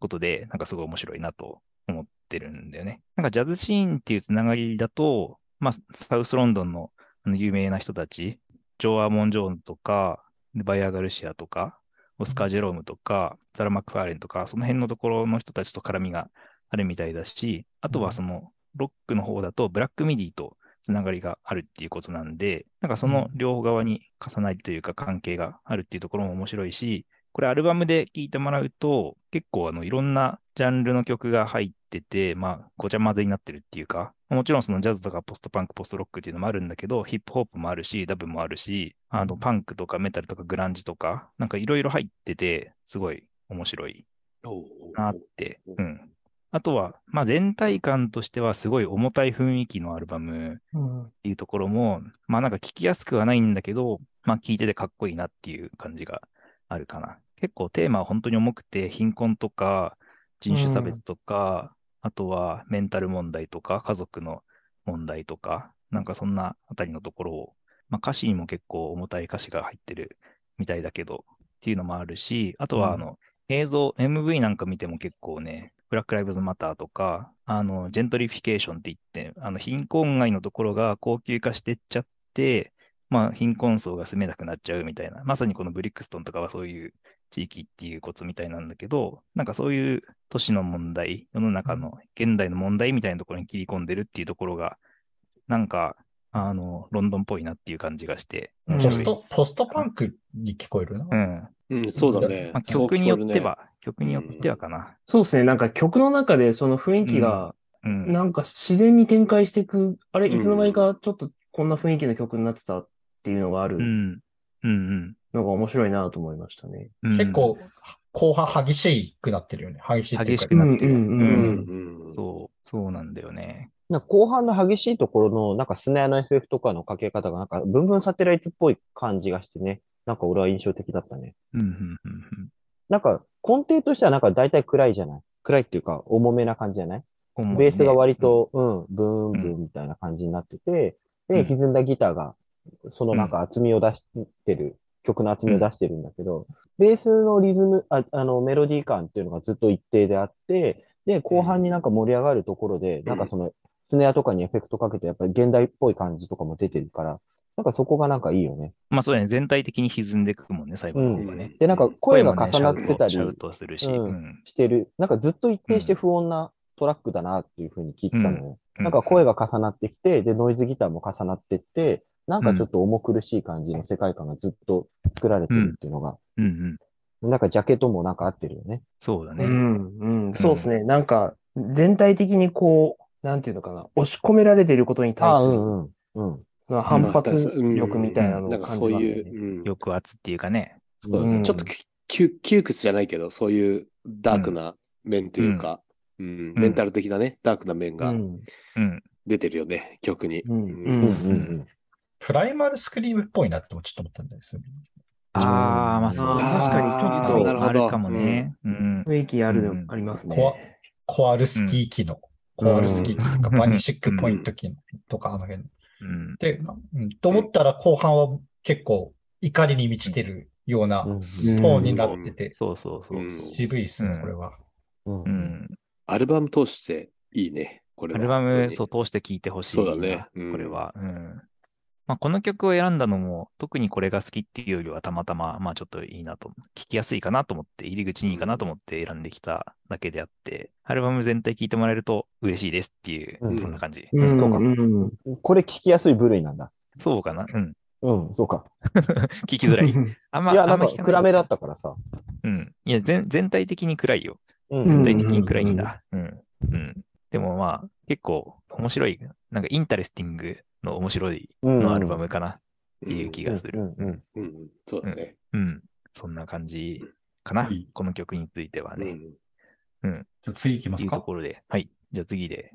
ことで、なんかすごい面白いなと思ってるんだよね。なんかジャズシーンっていうつながりだと、まあサウスロンドンの有名な人たち、ジョー・アーモン・ジョーンとかバイア・ガルシアとかオスカー・ジェロームとかザラ・マクファーレンとか、その辺のところの人たちと絡みがあるみたいだし、あとはそのロックの方だとブラックミディとつながりがあるっていうことなんで、なんかその両側に重なりというか関係があるっていうところも面白いし、これアルバムで聴いてもらうと結構いろんなジャンルの曲が入ってて、まあごちゃ混ぜになってるっていうか、もちろんそのジャズとかポストパンクポストロックっていうのもあるんだけど、ヒップホップもあるしダブもあるし、パンクとかメタルとかグランジとか、なんかいろいろ入っててすごい面白いなって、うん、あとは、まあ、全体感としてはすごい重たい雰囲気のアルバムっていうところも、うん、まあなんか聴きやすくはないんだけど、まあ聴いててかっこいいなっていう感じがあるかな。結構テーマは本当に重くて、貧困とか人種差別とか、あとはメンタル問題とか家族の問題とか、なんかそんなあたりのところを、まあ、歌詞にも結構重たい歌詞が入ってるみたいだけどっていうのもあるし、あとは映像、MV なんか見ても結構ね、ブラックライブズマターとか、ジェントリフィケーションって言って、貧困街のところが高級化してっちゃって、まあ、貧困層が住めなくなっちゃうみたいな、まさにこのブリックストンとかはそういう地域っていうことみたいなんだけど、なんかそういう都市の問題、世の中の現代の問題みたいなところに切り込んでるっていうところが、なんかロンドンっぽいなっていう感じがして、うん、ポストパンクに聞こえるな。うん、うん、そうだね。まあ、曲によってはかな、うん。そうですね。なんか曲の中でその雰囲気が、うん、なんか自然に展開していく、うん、あれいつの間にかちょっとこんな雰囲気の曲になってたっていうのがある。うんうんうん。なんか面白いなと思いましたね。結構、後半激しくなってるよね。激しくなってる。そうなんだよね。なんか後半の激しいところの、なんかスネアのエフェクトとかのかけ方が、なんかブンブンサテライトっぽい感じがしてね。なんか俺は印象的だったね。うんうんうんうん、なんか根底としては、なんか大体暗いじゃない？暗いっていうか、重めな感じじゃない？ね、ベースが割と、ブーンブーンみたいな感じになってて、で、歪んだギターが、そのなんか厚みを出してる。曲の厚みを出してるんだけど、ベースのリズム、メロディー感っていうのがずっと一定であって、で、後半になんか盛り上がるところで、なんかその、スネアとかにエフェクトかけて、やっぱり現代っぽい感じとかも出てるから、なんかそこがなんかいいよね。まあそうだね、全体的に歪んでいくもんね、最後の方がね。で、なんか声が重なってたり、してる。なんかずっと一定して不穏なトラックだなっていう風に聞いてたのよ。なんか声が重なってきて、で、ノイズギターも重なってって、なんかちょっと重苦しい感じの世界観がずっと作られてるっていうのが、なんかジャケットもなんか合ってるよね。そうだね。そうですね。なんか全体的にこう、なんていうのかな、押し込められていることに対する、その反発力みたいなのを感じますよね。抑圧っていうかね。ちょっと窮屈じゃないけど、そういうダークな面というか、メンタル的なね、ダークな面が出てるよね、曲に。プライマルスクリームっぽいなってちょっと思ったんですよ。ああ、まあそう。確かにちょっとあるかもね。雰囲気ありますね。コアルスキー機能。コアルスキー機とか、バニシックポイント機能とか、あの辺。で、と思ったら後半は結構怒りに満ちてるような層になってて。そう。渋いっすね、これは。アルバム通していいね。アルバム通して聴いてほしい。そうだね。これは。まあ、この曲を選んだのも、特にこれが好きっていうよりはたまたま、まあちょっといいなと、聴きやすいかなと思って、入り口にいいかなと思って選んできただけであって、アルバム全体聴いてもらえると嬉しいですっていう、そんな感じ。そうか。これ聴きやすい部類なんだ。そうかな。そうか。聴きづらい。いや、なんか暗めだったからさ。いや、全体的に暗いよ。全体的に暗いんだ。でもまあ、結構面白い。なんかインタレスティングの面白いのアルバムかな。っていう気がする。そうだね、うんうん。そんな感じかな、うん、この曲についてはね。うん。うん、じゃあ次いきますか。というところで、はい。じゃあ次で。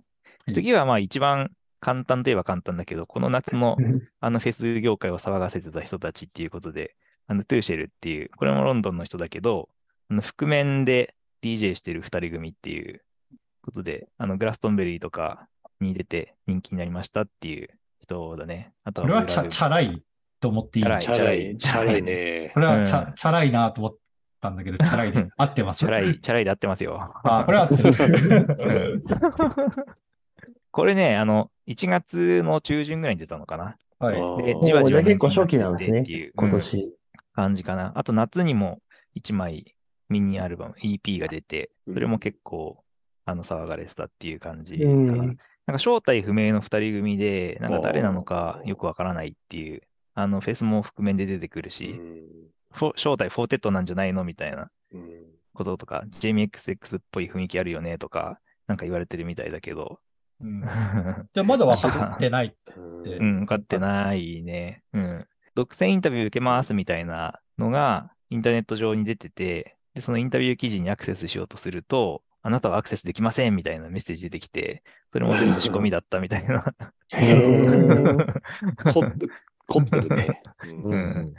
次はまあ一番簡単といえば簡単だけど、この夏のあのフェス業界を騒がせてた人たちっていうことで、トゥーシェルっていう、これもロンドンの人だけど、覆面で DJ してる2人組っていうことで、グラストンベリーとかに出て人気になりましたっていう人だね。あとはこれはチャラいと思っていい？チャラいね。これはチャラいなと思ったんだけど、チャラいで合ってます？チャラいで合ってますよ。あ、これは合ってる。これね、1月の中旬ぐらいに出たのかな。はい。で、じわじわ結構初期なんですね。今年。感じかな。あと夏にも1枚ミニアルバム、EP が出て、それも結構、騒がれてたっていう感じかな。なんか正体不明の2人組で、なんか誰なのかよくわからないっていう、フェスも覆面で出てくるし、正体フォーテッドなんじゃないのみたいなこととか、JMXX っぽい雰囲気あるよねとか、なんか言われてるみたいだけど、うん、じゃあまだ分かってないって。うん、分かってないね。うん。独占インタビュー受けますみたいなのがインターネット上に出てて、で、そのインタビュー記事にアクセスしようとすると、あなたはアクセスできませんみたいなメッセージ出てきて、それも全部仕込みだったみたいな。へぇ凝ってるね。うん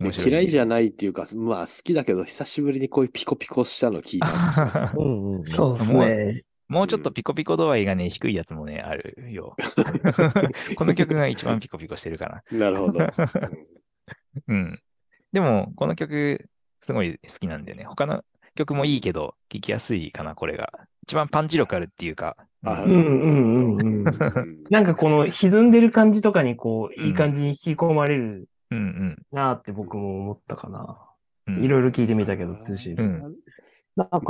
うん、嫌いじゃないっていうか、まあ好きだけど、久しぶりにこういうピコピコしたの聞いた。そうですね。もうちょっとピコピコ度合いがね、低いやつもね、あるよ。この曲が一番ピコピコしてるかな。なるほど。うん。でも、この曲、すごい好きなんだよね。他の曲もいいけど、聴きやすいかな、これが。一番パンチ力あるっていうか。なんかこの歪んでる感じとかに、こう、いい感じに引き込まれるなって僕も思ったかな。いろいろ聴いてみたけど、通信。なんか、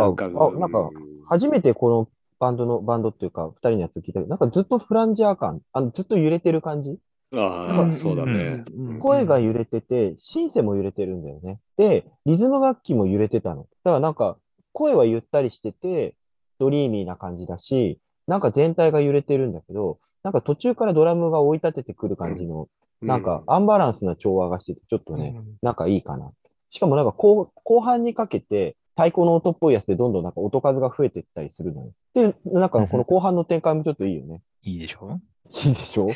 初めてこの、バンドっていうか、二人のやつ聞いたけど、なんかずっとフランジャー感、ずっと揺れてる感じ。ああ、そうだね。声が揺れてて、シンセも揺れてるんだよね。で、リズム楽器も揺れてたの。だからなんか、声はゆったりしてて、ドリーミーな感じだし、なんか全体が揺れてるんだけど、なんか途中からドラムが追い立ててくる感じの、なんかアンバランスな調和がしてて、ちょっとね、なんかいいかな。しかもなんか後半にかけて、太鼓の音っぽいやつでどんどんなんか音数が増えていったりするのよ。で、なんかこの後半の展開もちょっといいよね。いいでしょ？いいでしょ？い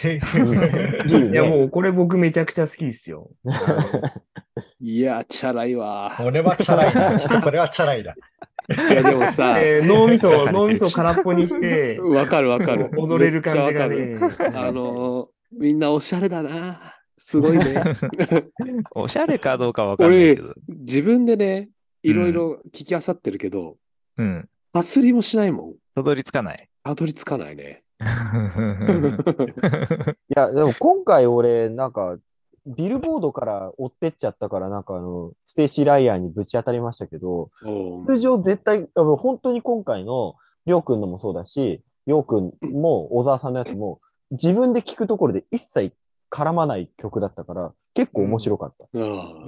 やもうこれ僕めちゃくちゃ好きですよ。いや、チャラいわ。俺はチャラいな。ちょっとこれはチャラいだ。いやでもさ、脳みそ空っぽにして、わかるわかる。踊れる感じがね。みんなおしゃれだな。すごいね。おしゃれかどうかわかんないけど。俺、自分でね、いろいろ聞きあさってるけど、うん。パスリもしないもん。たどり着かないね。いや、でも今回俺、なんか、ビルボードから追ってっちゃったから、なんかステイシー・ライアーにぶち当たりましたけど、通常絶対、本当に今回のりょうくんのもそうだし、りょうくんも小沢さんのやつも、自分で聞くところで一切絡まない曲だったから、結構面白かった。う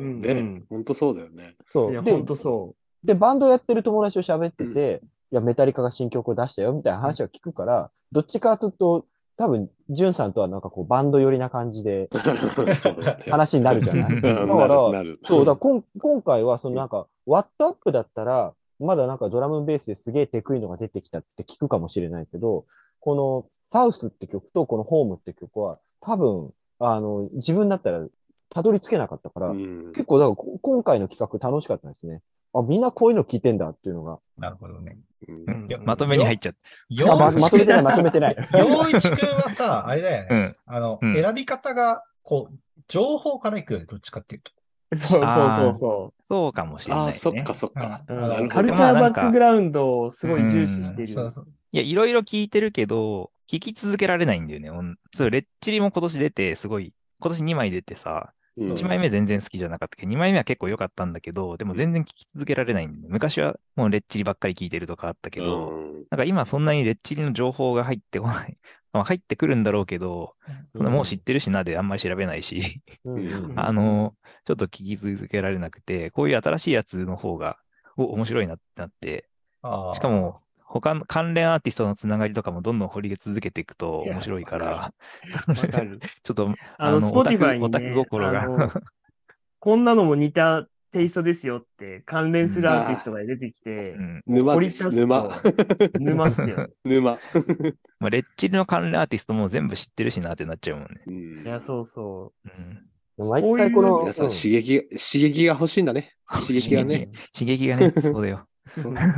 ん、ね、ほんとそうだよね。そう。いや、ほんとそう。で、バンドやってる友達と喋ってて、いや、メタリカが新曲を出したよ、みたいな話は聞くから、どっちかというと、多分、ジュンさんとはなんかこう、バンド寄りな感じで、話になるじゃない。だから、そうだ、今回は、そのなんか、ワットアップだったら、まだなんかドラムベースですげえテクいのが出てきたって聞くかもしれないけど、この、サウスって曲とこのホームって曲は、多分、自分だったら、たどり着けなかったから、結構だから今回の企画楽しかったですね。あ、みんなこういうの聞いてんだっていうのが。なるほどね。まとめに入っちゃった。まとめてない。陽一くんはさ、あれだよね。選び方が、こう、情報からいくよね、どっちかっていうと。そう。そうかもしれない。あ、そっか。カルチャーバックグラウンドをすごい重視している。いや、いろいろ聞いてるけど、聞き続けられないんだよね。そう、レッチリも今年出て、すごい、今年2枚出てさ、1枚目全然好きじゃなかったけど、2枚目は結構良かったんだけど、でも全然聞き続けられないんで、ね、昔はもうレッチリばっかり聞いてるとかあったけど、なんか今そんなにレッチリの情報が入ってこない。まあ、入ってくるんだろうけど、そのもう知ってるしなであんまり調べないし、ちょっと聞き続けられなくて、こういう新しいやつの方が、面白いなってなって、しかも、他の関連アーティストのつながりとかもどんどん掘り続けていくと面白いから、ちょっとSpotifyにね、オタク心がこんなのも似たテイストですよって関連するアーティストが出てきて、沼です、沼っすよ、沼。まあレッチリの関連アーティストも全部知ってるしなってなっちゃうもんね。うん、いやそうそう。うん毎回この刺激が欲しいんだね。刺激がね、そうだよ。そうだい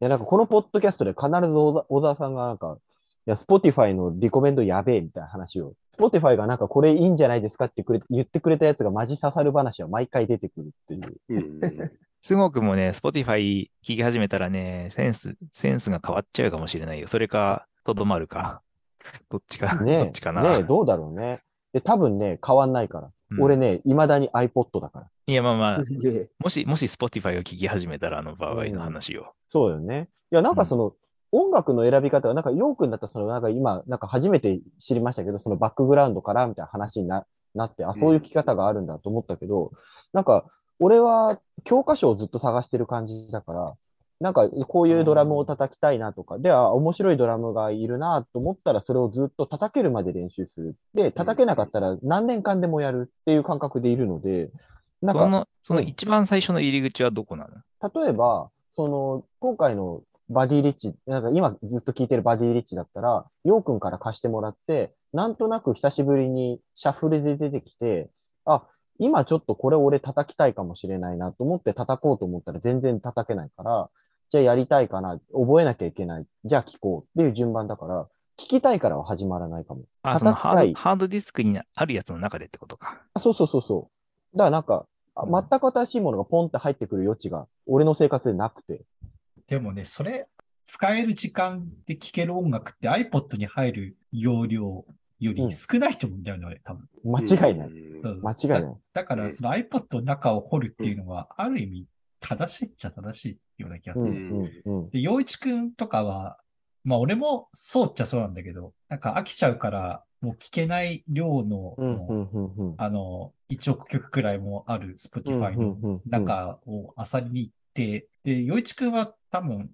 やなんかこのポッドキャストで必ず小沢さんがなんか、いや、Spotify のリコメンドやべえみたいな話を、Spotify がなんかこれいいんじゃないですかって言ってくれたやつがマジ刺さる話は毎回出てくるっていう。うん、すごくもね、Spotify 聞き始めたらね、センスが変わっちゃうかもしれないよ。それか、とどまるか。どっちかな。ねえ、どうだろうね。で、多分ね、変わんないから。うん、俺ね、未だに iPod だから。いや、まあ、もし Spotify を聞き始めたら、あの場合の話を。うん、そうよね。いや、なんかその、音楽の選び方は、なんか、ヨーくんだったら、その、なんか今、なんか初めて知りましたけど、そのバックグラウンドからみたいな話に なって、あ、そういう聞き方があるんだと思ったけど、うん、なんか、俺は教科書をずっと探してる感じだから、なんか、こういうドラムを叩きたいなとか、で、あ、面白いドラムがいるなと思ったら、それをずっと叩けるまで練習する。で、叩けなかったら何年間でもやるっていう感覚でいるので、なんか、その一番最初の入り口はどこなの？例えば、その、今回のバディリッチ、なんか今ずっと聴いてるバディリッチだったら、ヨウくんから貸してもらって、なんとなく久しぶりにシャッフルで出てきて、あ、今ちょっとこれ俺叩きたいかもしれないなと思って叩こうと思ったら全然叩けないから、じゃあやりたいかな、覚えなきゃいけない、じゃあ聞こうっていう順番だから、聞きたいからは始まらないかも。あ、そのハードディスクにあるやつの中でってことか。あ、そう。だからなんか、全く新しいものがポンって入ってくる余地が、俺の生活でなくて。でもね、それ、使える時間で聴ける音楽って iPod に入る容量より少ないと思うんだよね、多分。間違いない。だから、その iPod の中を掘るっていうのは、ある意味、正しいような気がする。で、陽一くんとかは、まあ俺もそうっちゃそうなんだけど、なんか飽きちゃうから、もう聞けない量の、1億曲くらいもある Spotify の中を漁りに行って、で、陽一くんは多分、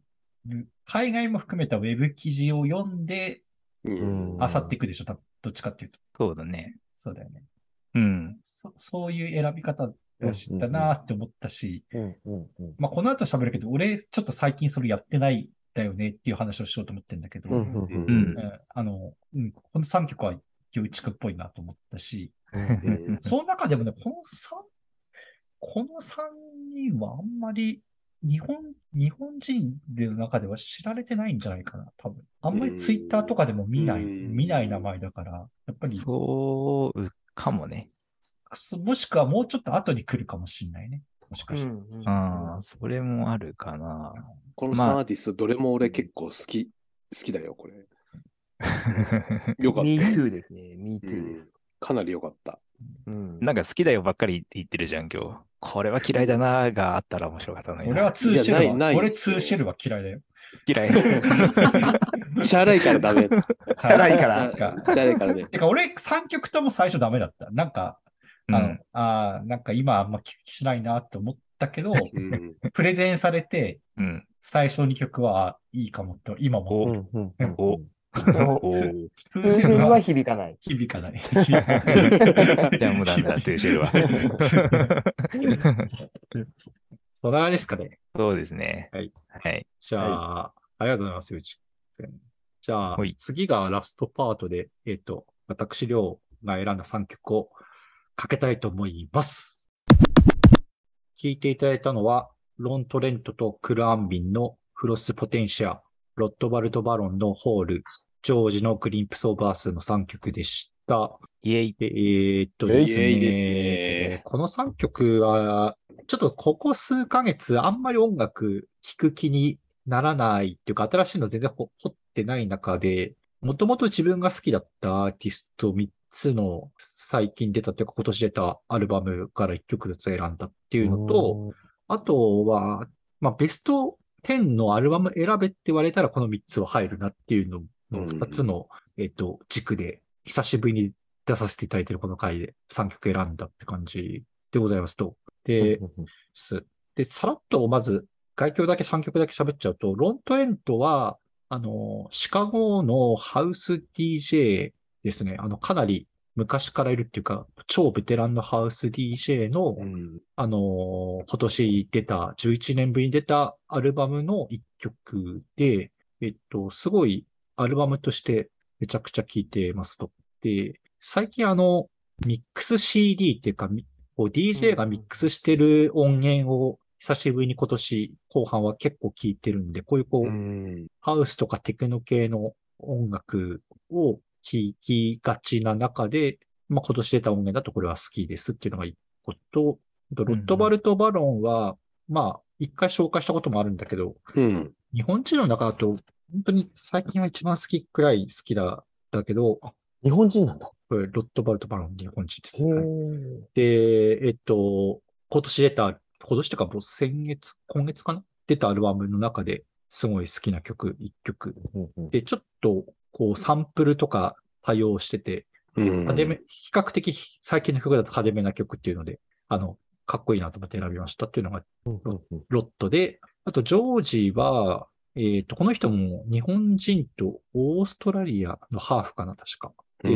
海外も含めたウェブ記事を読んで、漁っていくでしょ、どっちかっていうと。そうだね。そうだよね。うん。そういう選び方知ったなーって思ったし、まあこの後喋るけど、俺ちょっと最近それやってないんだよねっていう話をしようと思ってんだけど、この3曲は陽一くんっぽいなと思ったし、その中でもね、この3人はあんまり日本人の中では知られてないんじゃないかな、多分。あんまりツイッターとかでも見ない名前だから、やっぱり。そうかもね。もしくはもうちょっと後に来るかもしれないね。もしかしたら。ああ、それもあるかな。この3アーティスト、どれも俺結構好きだよ、これ。よかった。MeToo ですね。MeToo です。かなりよかった。なんか好きだよばっかり言ってるじゃん、今日。これは嫌いだなーがあったら面白かったのに。俺はツーシェルは嫌いだよ。嫌い。チャラいからダメ。チャラいからね。てか俺3曲とも最初ダメだった。なんか、なんか今あんま聞きしないなって思ったけど、プレゼンされて、最初2曲はいいかもって、今も。トゥーシェルは響かない。じゃあもうダメだ、トゥーシェルは。そんな感じですかね。そうですね。はい。じゃあ、ありがとうございます、陽一くん。じゃあ、次がラストパートで、私、亮が選んだ3曲を、かけたいと思います。聞いていただいたのは、ロン・トレントとクル・アンビンのフロス・ポテンシア、ロットバルト・バロンのホール、ジョージのグリンプス・オブ・アースの3曲でした。イエイ。ですね。イエイですね。この3曲は、ちょっとここ数ヶ月、あんまり音楽聴く気にならないっていうか、新しいの全然掘ってない中で、もともと自分が好きだったアーティストを見て、3つの最近出たというか今年出たアルバムから1曲ずつ選んだっていうのと、あとは、まあ、ベスト10のアルバム選べって言われたらこの3つは入るなっていうの2つの、軸で久しぶりに出させていただいているこの回で3曲選んだって感じでございますと。で、さらっとまず外教だけ3曲だけ喋っちゃうと、ロントエントは、シカゴのハウス DJ ですね。かなり昔からいるっていうか、超ベテランのハウス DJ の、うん、今年出た、11年ぶりに出たアルバムの1曲で、すごいアルバムとしてめちゃくちゃ聴いてますと。で、最近ミックス CD っていうか、DJ がミックスしてる音源を久しぶりに今年後半は結構聴いてるんで、こういうハウスとかテクノ系の音楽を聴きがちな中で、まあ今年出た音源だとこれは好きですっていうのが一個と、ロットバルト・バロンは、まあ一回紹介したこともあるんだけど、うん、日本人の中だと本当に最近は一番好きくらい好きだけど、日本人なんだ。ロットバルト・バロン、日本人ですね。で、今年とか今月かな出たアルバムの中ですごい好きな曲、1曲。うんうん、で、ちょっと、こう、サンプルとか多用してて、比較的最近の曲だと派手めな曲っていうので、かっこいいなと思って選びましたっていうのが、ロットで、あと、ジョージは、この人も日本人とオーストラリアのハーフかな、確か。で、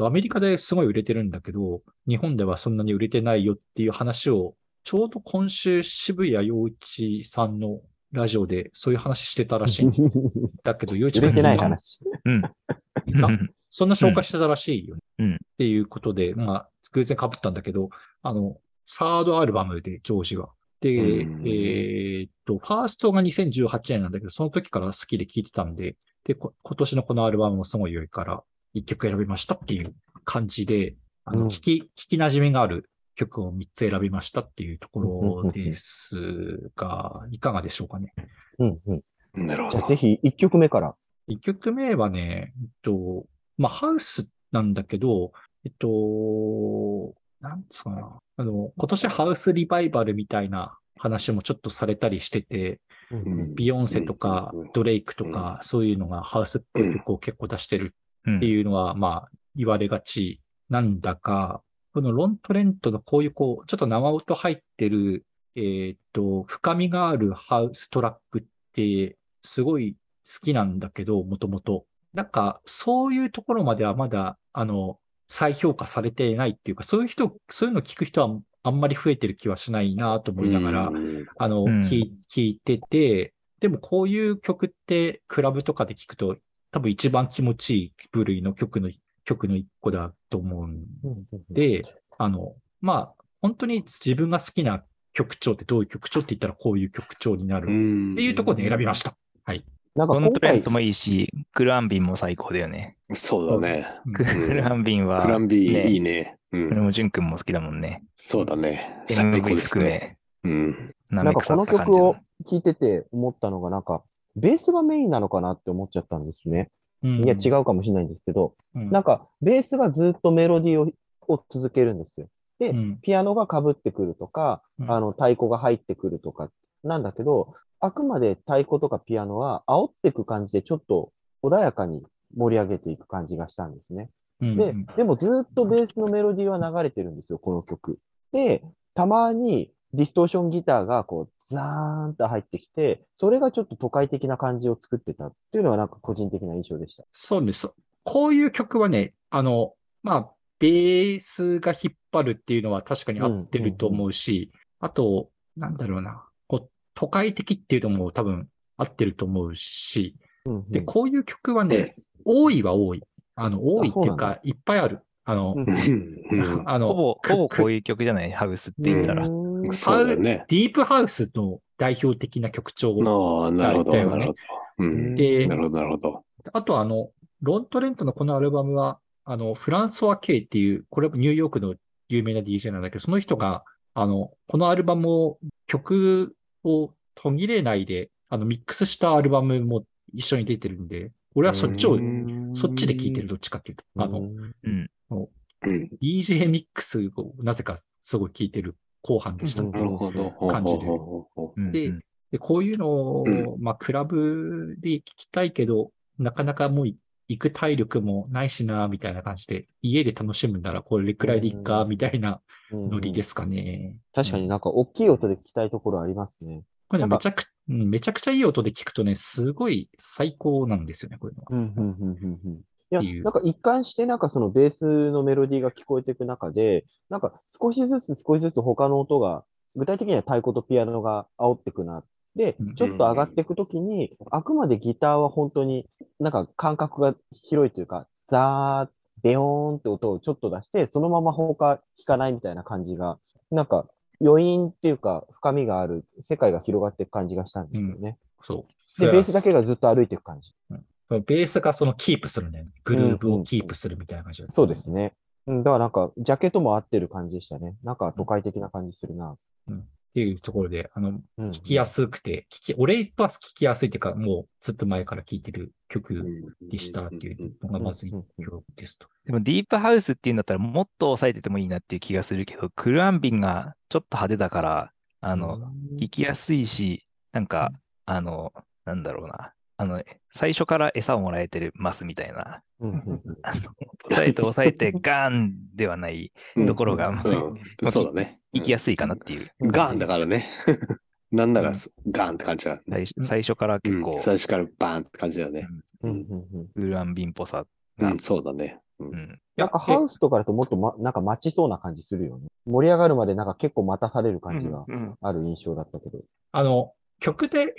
アメリカですごい売れてるんだけど、日本ではそんなに売れてないよっていう話を、ちょうど今週渋谷陽一さんのラジオでそういう話してたらしいんだけど、陽一君売れてない話。うん。そんな紹介してたらしいよね。うん。っていうことで、まあ、偶然被ったんだけど、サードアルバムで、ジョージは。で、ファーストが2018年なんだけど、その時から好きで聴いてたんで、で、今年のこのアルバムもすごい良いから、一曲選びましたっていう感じで、聞き馴染みがある曲を3つ選びましたっていうところですが、いかがでしょうかね。なるほど。じゃあぜひ1曲目から。1曲目はね、まあ、ハウスなんだけど、なんつうかな。今年ハウスリバイバルみたいな話もちょっとされたりしてて、ビヨンセとかドレイクとかそういうのがハウスっぽい曲を結構出してるっていうのはまあ言われがちなんだが、このロントレントのこういうちょっと生音入ってる、深みがあるハウストラックってすごい好きなんだけど、もともと。なんかそういうところまではまだ再評価されていないっていうか、そういうのを聞く人はあんまり増えてる気はしないなと思いながら、聞いてて、でもこういう曲ってクラブとかで聞くと多分一番気持ちいい部類の曲の一個だと思うんで、まあ、本当に自分が好きな曲調ってどういう曲調って言ったらこういう曲調になるっていうところで選びました。はい。ロントレントもいいし、クランビンも最高だよね。そうだね。クランビンは、ね。クランビンいいね。うん。これもジュン君も好きだもんね。そうだね。最高ですね。うん。なんかこの曲を聴いてて思ったのが、なんか、ベースがメインなのかなって思っちゃったんですね。いや、違うかもしれないんですけど、なんか、ベースがずっとメロディーを続けるんですよ。で、ピアノが被ってくるとか、太鼓が入ってくるとか、なんだけど、あくまで太鼓とかピアノは煽っていく感じでちょっと穏やかに盛り上げていく感じがしたんですね。でもずっとベースのメロディーは流れてるんですよ、この曲。で、たまにディストーションギターがこうザーンと入ってきて、それがちょっと都会的な感じを作ってたっていうのはなんか個人的な印象でした。そうです。こういう曲はね、まあ、ベースが引っ張るっていうのは確かに合ってると思うし、あと、なんだろうな。都会的っていうのも多分合ってると思うし、で、こういう曲はね、多い。多いっていうか、いっぱいある。ほぼこういう曲じゃないハウスって言ったら。そうだね。ディープハウスの代表的な曲調を。なるほど。あとロントレントのこのアルバムは、フランソワ・ケイっていう、これはニューヨークの有名な DJ なんだけど、その人が、このアルバムを曲を途切れないで、ミックスしたアルバムも一緒に出てるんで、俺はそっちで聴いてる、どっちかっていうと。DJ ミックスをなぜかすごい聴いてる後半でしたっていう感じで。で、こういうのを、まあ、クラブで聴きたいけど、なかなかもう行く体力もないしなみたいな感じで、家で楽しむならこれくらいでいっかみたいなノリですかね、うんうん、確かになんか大きい音で聞きたいところありますね。これね、めちゃくちゃいい音で聞くとね、すごい最高なんですよね、こういうのは。うんうんうんうん。いや、なんか一貫してなんかそのベースのメロディーが聞こえていく中で、なんか少しずつ他の音が、具体的には太鼓とピアノが煽ってくな。で、ちょっと上がっていくときに、あくまでギターは本当になんか感覚が広いというか、ザー、ベヨーンって音をちょっと出して、そのまま他弾かないみたいな感じが、なんか、余韻っていうか深みがある世界が広がっていく感じがしたんですよね、うん、そうでベースだけがずっと歩いていく感じ、うん、ベースがそのキープするね、グルーブをキープするみたいな感じ、うんうん、そうですね、うん、だからなんかジャケットも合ってる感じでしたね。なんか都会的な感じするな、うん、っていうところでうん、聞きやすくて俺は聞きやすいっていうか、もうずっと前から聴いてる曲でしたっていうのがまず1曲ですと、うんうんうん、でもディープハウスっていうんだったらもっと抑えててもいいなっていう気がするけど、クルアンビンがちょっと派手だから、聞きやすいし、なんか、なんだろうな、最初から餌をもらえてるマスみたいな、抑えてガーンではないところが、そうだね。聞きやすいかなっていう。ガーンだからね。なんならガーンって感じだね。最初から結構。最初からバーンって感じだね。クルアンビンっぽさ。うん、そうだね。うん、なんかハウスとかだともっと、なんか待ちそうな感じするよね。盛り上がるまでなんか結構待たされる感じがある印象だったけど。うんうん、曲で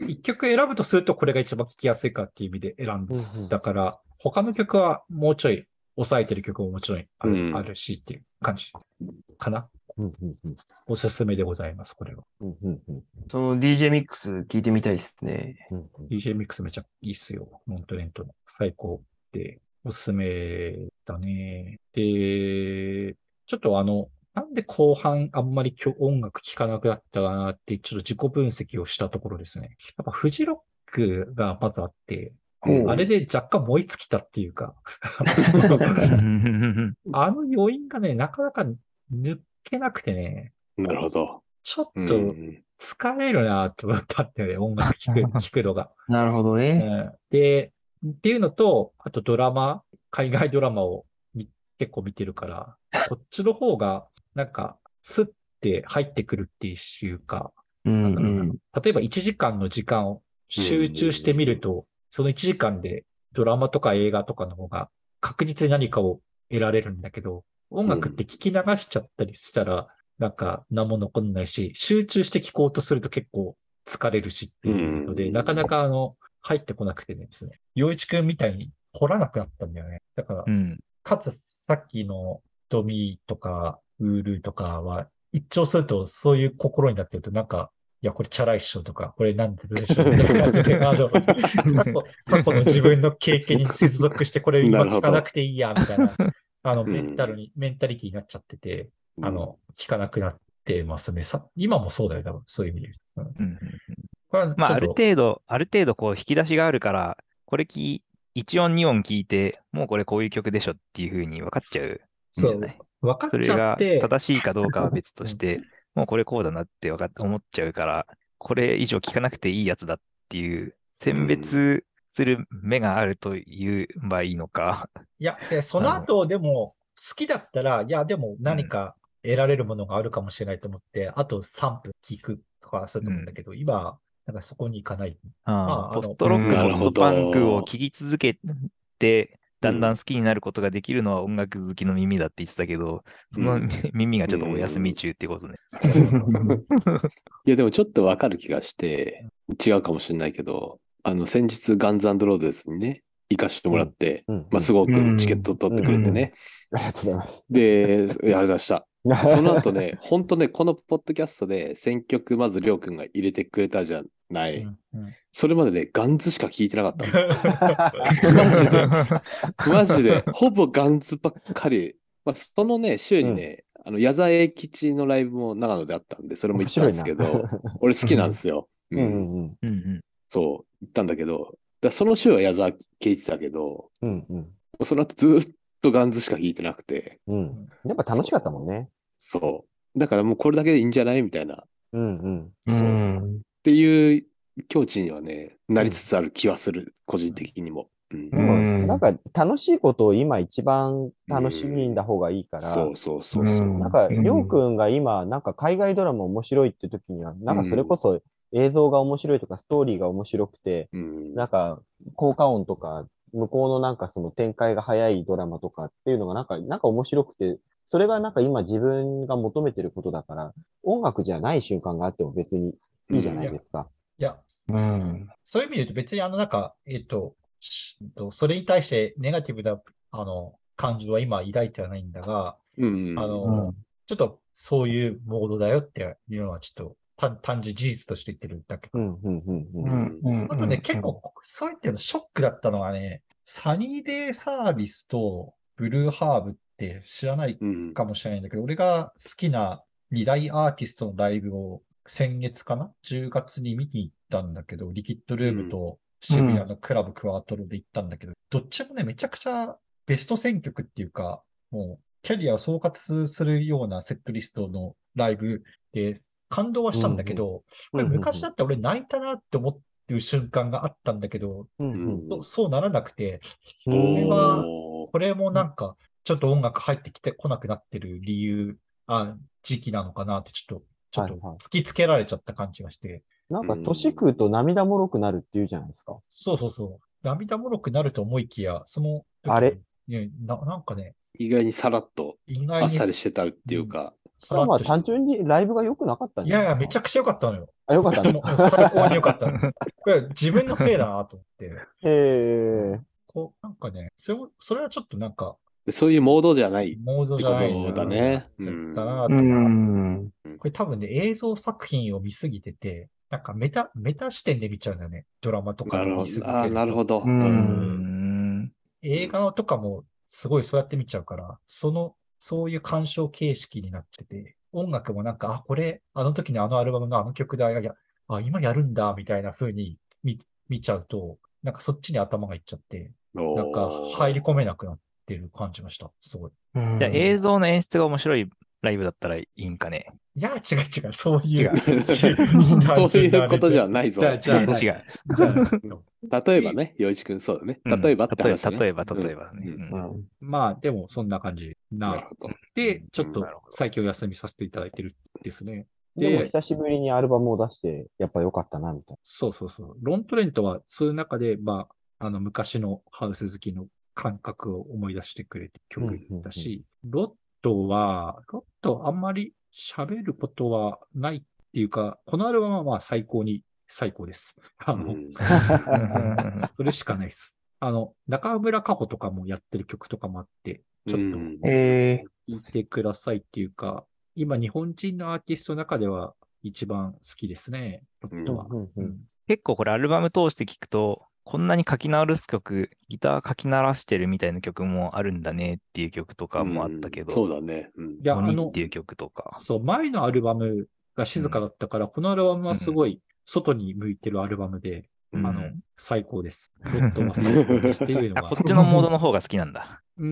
一曲選ぶとするとこれが一番聴きやすいかっていう意味で選んだから、うんうん、他の曲はもうちょい抑えてる曲ももちろんあるしっていう感じかな。うんうんうん、おすすめでございます、これは。うんうんうん、その DJ ミックス聴いてみたいですね。うんうん、DJ ミックスめちゃいいっすよ。モントレントの最高で。おすすめだね。で、ちょっとなんで後半あんまり音楽聴かなくなったかなって、ちょっと自己分析をしたところですね。やっぱフジロックがまずあって、あれで若干燃え尽きたっていうか、余韻がね、なかなか抜けなくてね。なるほど。ちょっと疲れるなと思ったんだよね、音楽聴くのが。なるほどね。で、っていうのと、あと海外ドラマを結構見てるから、こっちの方が、なんか、スッて入ってくるっていうか、例えば1時間の時間を集中してみると、その1時間でドラマとか映画とかの方が確実に何かを得られるんだけど、音楽って聞き流しちゃったりしたら、なんか何も残んないし、集中して聞こうとすると結構疲れるしっていうので、なかなか入ってこなくてですね。陽一くんみたいに掘らなくなったんだよね。だから、かつさっきのドミーとかウールとかは一聴するとそういう心になってるとなんか、いやこれチャラいっしょとか、これなんででしょうみたいな感じで、過去の自分の経験に接続してこれ今聞かなくていいやみたいな、メンタリティになっちゃってて、聞かなくなってますね。今もそうだよ、多分そういう意味で。まあ、ある程度こう引き出しがあるから、これ1音2音聞いて、もうこれこういう曲でしょっていう風に分かっちゃうんじゃない？分かっちゃって。それが正しいかどうかは別として、もうこれこうだなって思っちゃうから、これ以上聞かなくていいやつだっていう、選別する目があると言えばいいのか。いや、その後でも好きだったら、いやでも何か得られるものがあるかもしれないと思って、あと3分聞くとかすると思うんだけど、今、なんかそこに行かない。ポストロック、ポストパンクを聴き続けて、だんだん好きになることができるのは音楽好きの耳だって言ってたけど、その耳がちょっとお休み中ってことね。いや、でもちょっとわかる気がして、違うかもしれないけど、先日、ガンズ&ローゼスにね、行かしてもらって、すごくチケット取ってくれてね。ありがとうございます。で、ありがとうございました。その後ね、ほんとね、このポッドキャストで選曲、まずりょうくんが入れてくれたじゃない。それまでね、ガンズしか聴いてなかった。マジで、ほぼガンズばっかり。まあ、そのね、週にね、矢沢永吉のライブも長野であったんで、それも行ったんですけど、俺好きなんですよ。そう、行ったんだけど、その週は矢沢聴いてたけど、その後ずっとガンズしか聴いてなくて。やっぱ楽しかったもんね。そう。だからもうこれだけでいいんじゃないみたいな。っていう境地にはね、なりつつある気はする、個人的にも。うん、なんか楽しいことを今一番楽しんだ方がいいから、うん、そうなんかりょうくんが今なんか海外ドラマ面白いって時にはなんかそれこそ映像が面白いとかストーリーが面白くて、うん、なんか効果音とか向こうのなんかその展開が早いドラマとかっていうのがなんか面白くて、それがなんか今自分が求めてることだから、音楽じゃない瞬間があっても別にいいじゃないですか。いや、うん、そういう意味で言うと別になんかそれに対してネガティブな感情は今抱いてはないんだが、うん、ちょっとそういうモードだよっていうのはちょっと単純事実として言ってるだけか。あとね、結構そういったのショックだったのがね、サニーデイサービスとブルーハーブって知らないかもしれないんだけど、俺が好きな2大アーティストのライブを先月かな10月に見に行ったんだけど、リキッドルームと、渋谷のクラブクワトロで行ったんだけど、どっちもね、めちゃくちゃベスト選曲っていうか、もうキャリアを総括するようなセットリストのライブで感動はしたんだけど、昔だって俺泣いたなって思ってる瞬間があったんだけど、そうならなくて、これもなんかちょっと音楽入ってきてこなくなってる理由、時期なのかなってちょっと突きつけられちゃった感じがして、なんか年食うと涙もろくなるっていうじゃないですか。そう。涙もろくなると思いきや、そのあれなんかね、意外にさらっとあっさりしてたっていうか、まあ単純にライブが良くなかったんじゃないですか。いやめちゃくちゃ良かったのよ。あ、良かったの。最高に良かったの。これ自分のせいだなと思って。こうなんかね、それはちょっとなんか。そういうモードじゃないってことだね。これ多分ね、映像作品を見すぎてて、なんかメタ視点で見ちゃうんだよね。ドラマとか見続けると。なるほど。映画とかもすごいそうやって見ちゃうから、そういう鑑賞形式になってて、音楽もなんか、これ、あの時のあのアルバムのあの曲だ、今やるんだ、みたいな風に見ちゃうと、なんかそっちに頭がいっちゃって、なんか入り込めなくなってる感じました。すごい。じゃあ映像の演出が面白いライブだったらいいんかね。いや、違う、そういうことじゃないぞ。違う。例えばね、洋一君、そうだね。例えばって話ね。例えばね。まあ、でも、そんな感じなで、ちょっと最近お休みさせていただいてるですね。でも、久しぶりにアルバムを出して、やっぱ良かったな、みたいな。そう。ロントレントは、そういう中で、まあ、昔のハウス好きの感覚を思い出してくれて曲だし、ロットはあんまり喋ることはないっていうか、このアルバムはまあ最高です。それしかないです。中村佳穂とかもやってる曲とかもあって、ちょっと聞いてくださいっていうか、今日本人のアーティストの中では一番好きですね、ロットは。結構これアルバム通して聞くと、こんなに書き鳴らす曲、ギター書き鳴らしてるみたいな曲もあるんだねっていう曲とかもあったけど、そうだね。鬼っていう曲とか。そう、前のアルバムが静かだったから、このアルバムはすごい外に向いてるアルバムで、最高です。ロットは最高ですっていうのが。こっちのモードの方が好きなんだ。い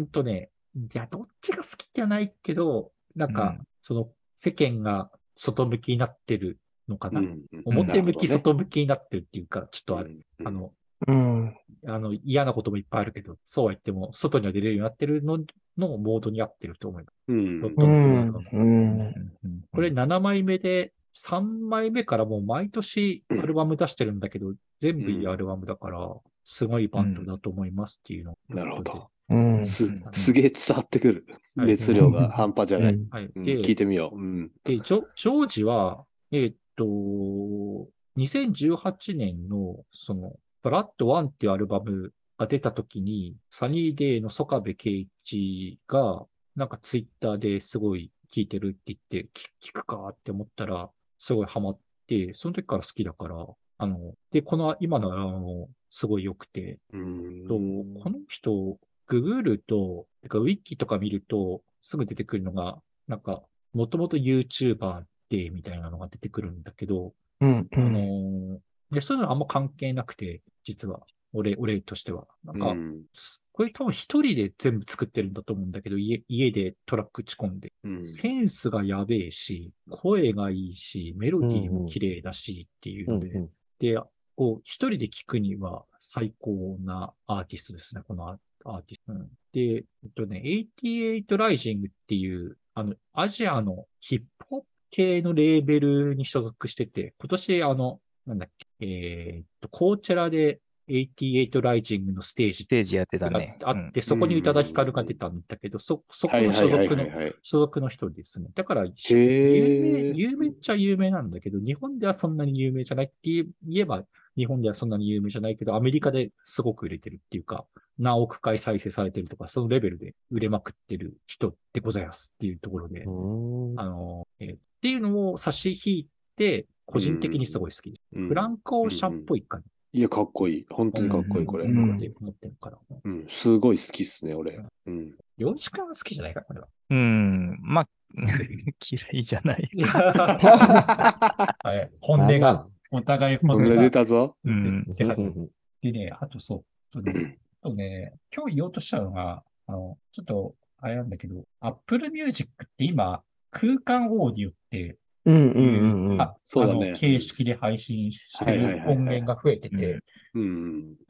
や、どっちが好きじゃないけど、なんか、その世間が外向きになってるのかな。表向き、外向きになってるっていうか、ちょっと嫌なこともいっぱいあるけど、そうは言っても、外には出れるようになってるのモードに合ってると思います。これ7枚目で、3枚目からもう毎年アルバム出してるんだけど、全部いいアルバムだから、すごいバンドだと思いますっていうの。なるほど。すげえ伝わってくる。熱量が半端じゃない。聞いてみよう。で、ジョージは、2018年の、ブラッド1っていうアルバムが出た時に、サニーデイの曽我部圭一が、なんかツイッターですごい聴いてるって言って、聴くかって思ったら、すごいハマって、その時から好きだから、で、今のアルバムもすごい良くて、この人、ググると、ウィキとか見ると、すぐ出てくるのが、なんか、もともと YouTuber で、みたいなのが出てくるんだけど、で、そういうのあんま関係なくて、実は、俺としては。なんか、これ多分一人で全部作ってるんだと思うんだけど、家でトラック打ち込んで、センスがやべえし、声がいいし、メロディーも綺麗だしっていうので、で、構一人で聴くには最高なアーティストですね、このアーティスト。うん、で、88 Rising っていう、アジアのヒップホップ系のレーベルに所属してて、今年コーチェラで88 Rising のステージやってたね。あって、そこに宇多田ヒカルが出たんだけど、そこの所属の人ですね。だから、有名っちゃ有名なんだけど、日本ではそんなに有名じゃないって言えば、日本ではそんなに有名じゃないけど、アメリカですごく売れてるっていうか、何億回再生されてるとか、そのレベルで売れまくってる人でございますっていうところで、っていうのを差し引いて、個人的にすごい好きです。フランク・オーシャンっぽい感じ。いや、かっこいい。本当にかっこいい、これ。うん、すごい好きっすね、俺。うん。洋一くんは好きじゃないか、これは。まあ、嫌いじゃない。本音が、お互い本音が。出たぞ。うん。でね、あと今日言おうとしたのが、ちょっと、あれなんだけど、Apple Music って今、空間オーディオって、形式で配信してる音源が増えてて、そ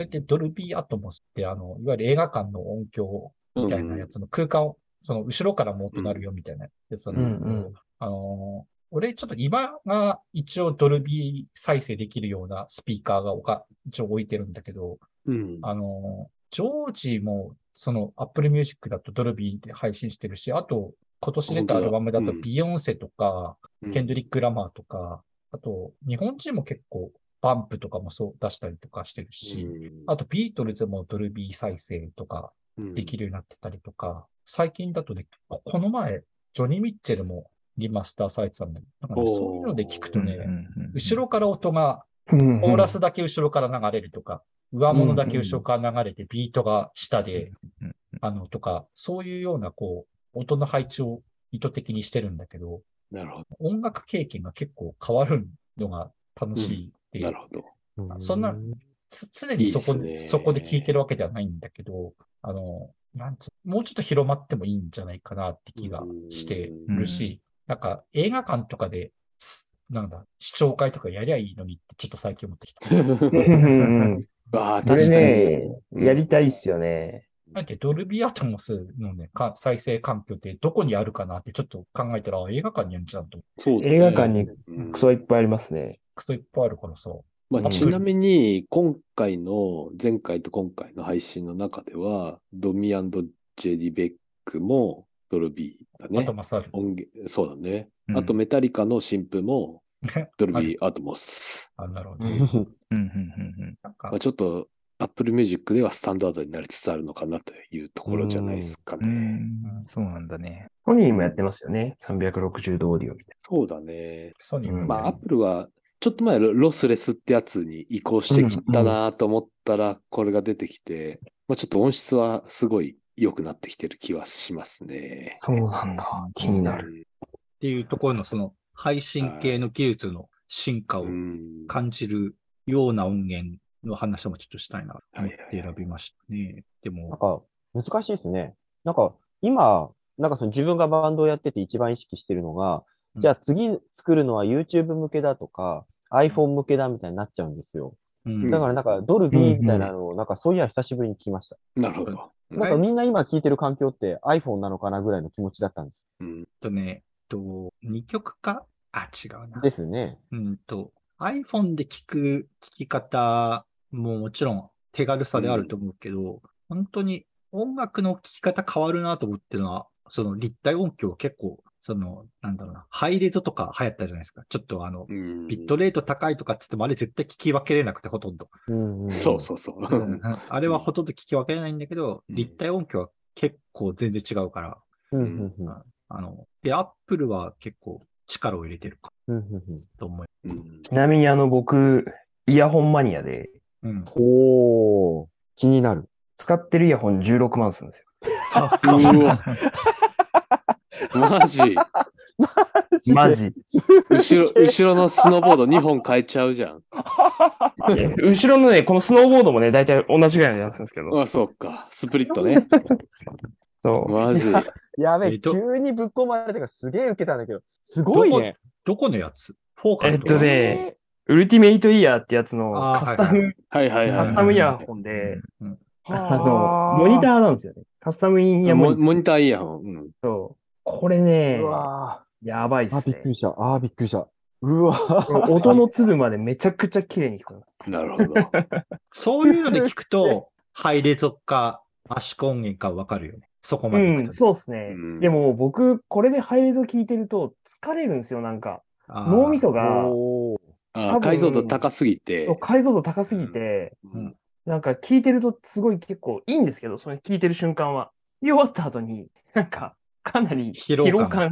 れでドルビーアトモスっていわゆる映画館の音響みたいなやつの空間を、その後ろからも音鳴るよみたいなやつなんだけど、俺ちょっと今が一応ドルビー再生できるようなスピーカーが一応置いてるんだけど、ジョージもその Apple Music だとドルビーで配信してるし、あと、今年出たアルバムだとビヨンセとか、ケンドリック・ラマーとか、あと日本人も結構バンプとかもそう出したりとかしてるし、あとビートルズもドルビー再生とかできるようになってたりとか、最近だとね、この前ジョニー・ミッチェルもリマスターされてたんだけど、そういうので聞くとね、後ろから音が、コーラスだけ後ろから流れるとか、上物だけ後ろから流れてビートが下で、とか、そういうようなこう、音の配置を意図的にしてるんだけど、なるほど、音楽経験が結構変わるのが楽しいっていう。なるほど。そんな、常にそこで聴いてるわけではないんだけど、もうちょっと広まってもいいんじゃないかなって気がしてるし、なんか映画館とかで、視聴会とかやりゃいいのにってちょっと最近思ってきた。ああ、確かに。これね、やりたいっすよね。なんてドルビーアトモスのね、再生環境ってどこにあるかなってちょっと考えたら、映画館にあるんちゃうと。そうですね。映画館にクソいっぱいありますね。クソいっぱいあるからさ。まあ、ちなみに、前回と今回の配信の中では、ドミ&ジェリベックもドルビーだね。アトモスある。そうだね。あと、メタリカの新譜もドルビーアトモス。あ、なるほど。ちょっと、Apple Music ではスタンダードになりつつあるのかなというところじゃないですかね。そうなんだね。ソニーもやってますよね。360度オーディオみたいな。そうだね。ソニーも。まあ、Apple は、ちょっと前ロスレスってやつに移行してきたなと思ったら、これが出てきて、まあ、ちょっと音質はすごい良くなってきてる気はしますね。そうなんだ。気になる。っていうところの、その、配信系の技術の進化を感じるような音源の話もちょっとしたいなと思って選びましたね。でもなんか難しいですね。なんか今なんかその自分がバンドをやってて一番意識してるのが、じゃあ次作るのは YouTube 向けだとか iPhone 向けだみたいになっちゃうんですよ。だからなんかドルビーみたいなのをなんかそういや久しぶりに聞きました。なるほど。なんかみんな今聞いてる環境って iPhone なのかなぐらいの気持ちだったんです。2曲か違うな。ですね。iPhone で聞く聞き方もうもちろん手軽さであると思うけど、本当に音楽の聴き方変わるなと思ってるのは、その立体音響結構、ハイレゾとか流行ったじゃないですか。ちょっとビットレート高いとかっつってもあれ絶対聞き分けれなくてほとんど。そうそうそう。あれはほとんど聞き分けれないんだけど、立体音響は結構全然違うから。で、Apple は結構力を入れてるかと思います。ちなみに僕、イヤホンマニアで、おー、気になる。使ってるイヤホン16万するんですよ。マジ。後ろのスノーボード2本買えちゃうじゃん。後ろのね、このスノーボードもね、大体同じぐらいのやつなんですけど。あ、そっか。スプリットね。そう。マジ。やべえ、急にぶっ込まれてからすげえウケたんだけど、すごいね。どこのやつ？フォーカス。ウルティメイトイヤーってやつのカスタムイヤホンで、モニターなんですよね。カスタムイヤホン。モニターイヤホン。うん、そう。これね、やばいっすね。びっくりした。うわ音の粒までめちゃくちゃ綺麗に聞こえる。なるほど。そういうので聞くと、ハイレゾか、圧縮音源か分かるよね。そこまで行くと、うん。そうですね、うん。でも僕、これでハイレゾ聞いてると疲れるんですよ、なんか。脳みそが。解像度高すぎて。解像度高すぎて、うんうん、なんか聞いてるとすごい結構いいんですけど、それ聞いてる瞬間は。終わった後に、なんか、かなり疲労感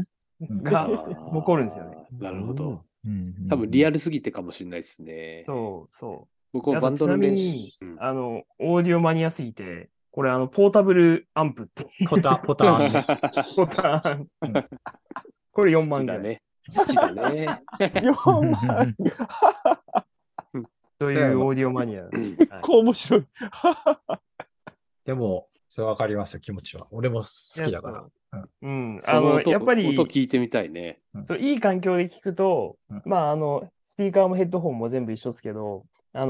が残るんですよね。なるほど、うんうん。多分リアルすぎてかもしれないですね。そうそう。僕はバンドの練習。オーディオマニアすぎて、これポータブルアンプって。ポタン。うん、これ4万だね。好きだね。4万。というオーディオマニア。結構面白い。でも、それ分かりますよ、気持ちは。俺も好きだから。うん。やっぱり、音聞いてみたいね。そう、いい環境で聞くと、うん、まあ、スピーカーもヘッドホンも全部一緒ですけど、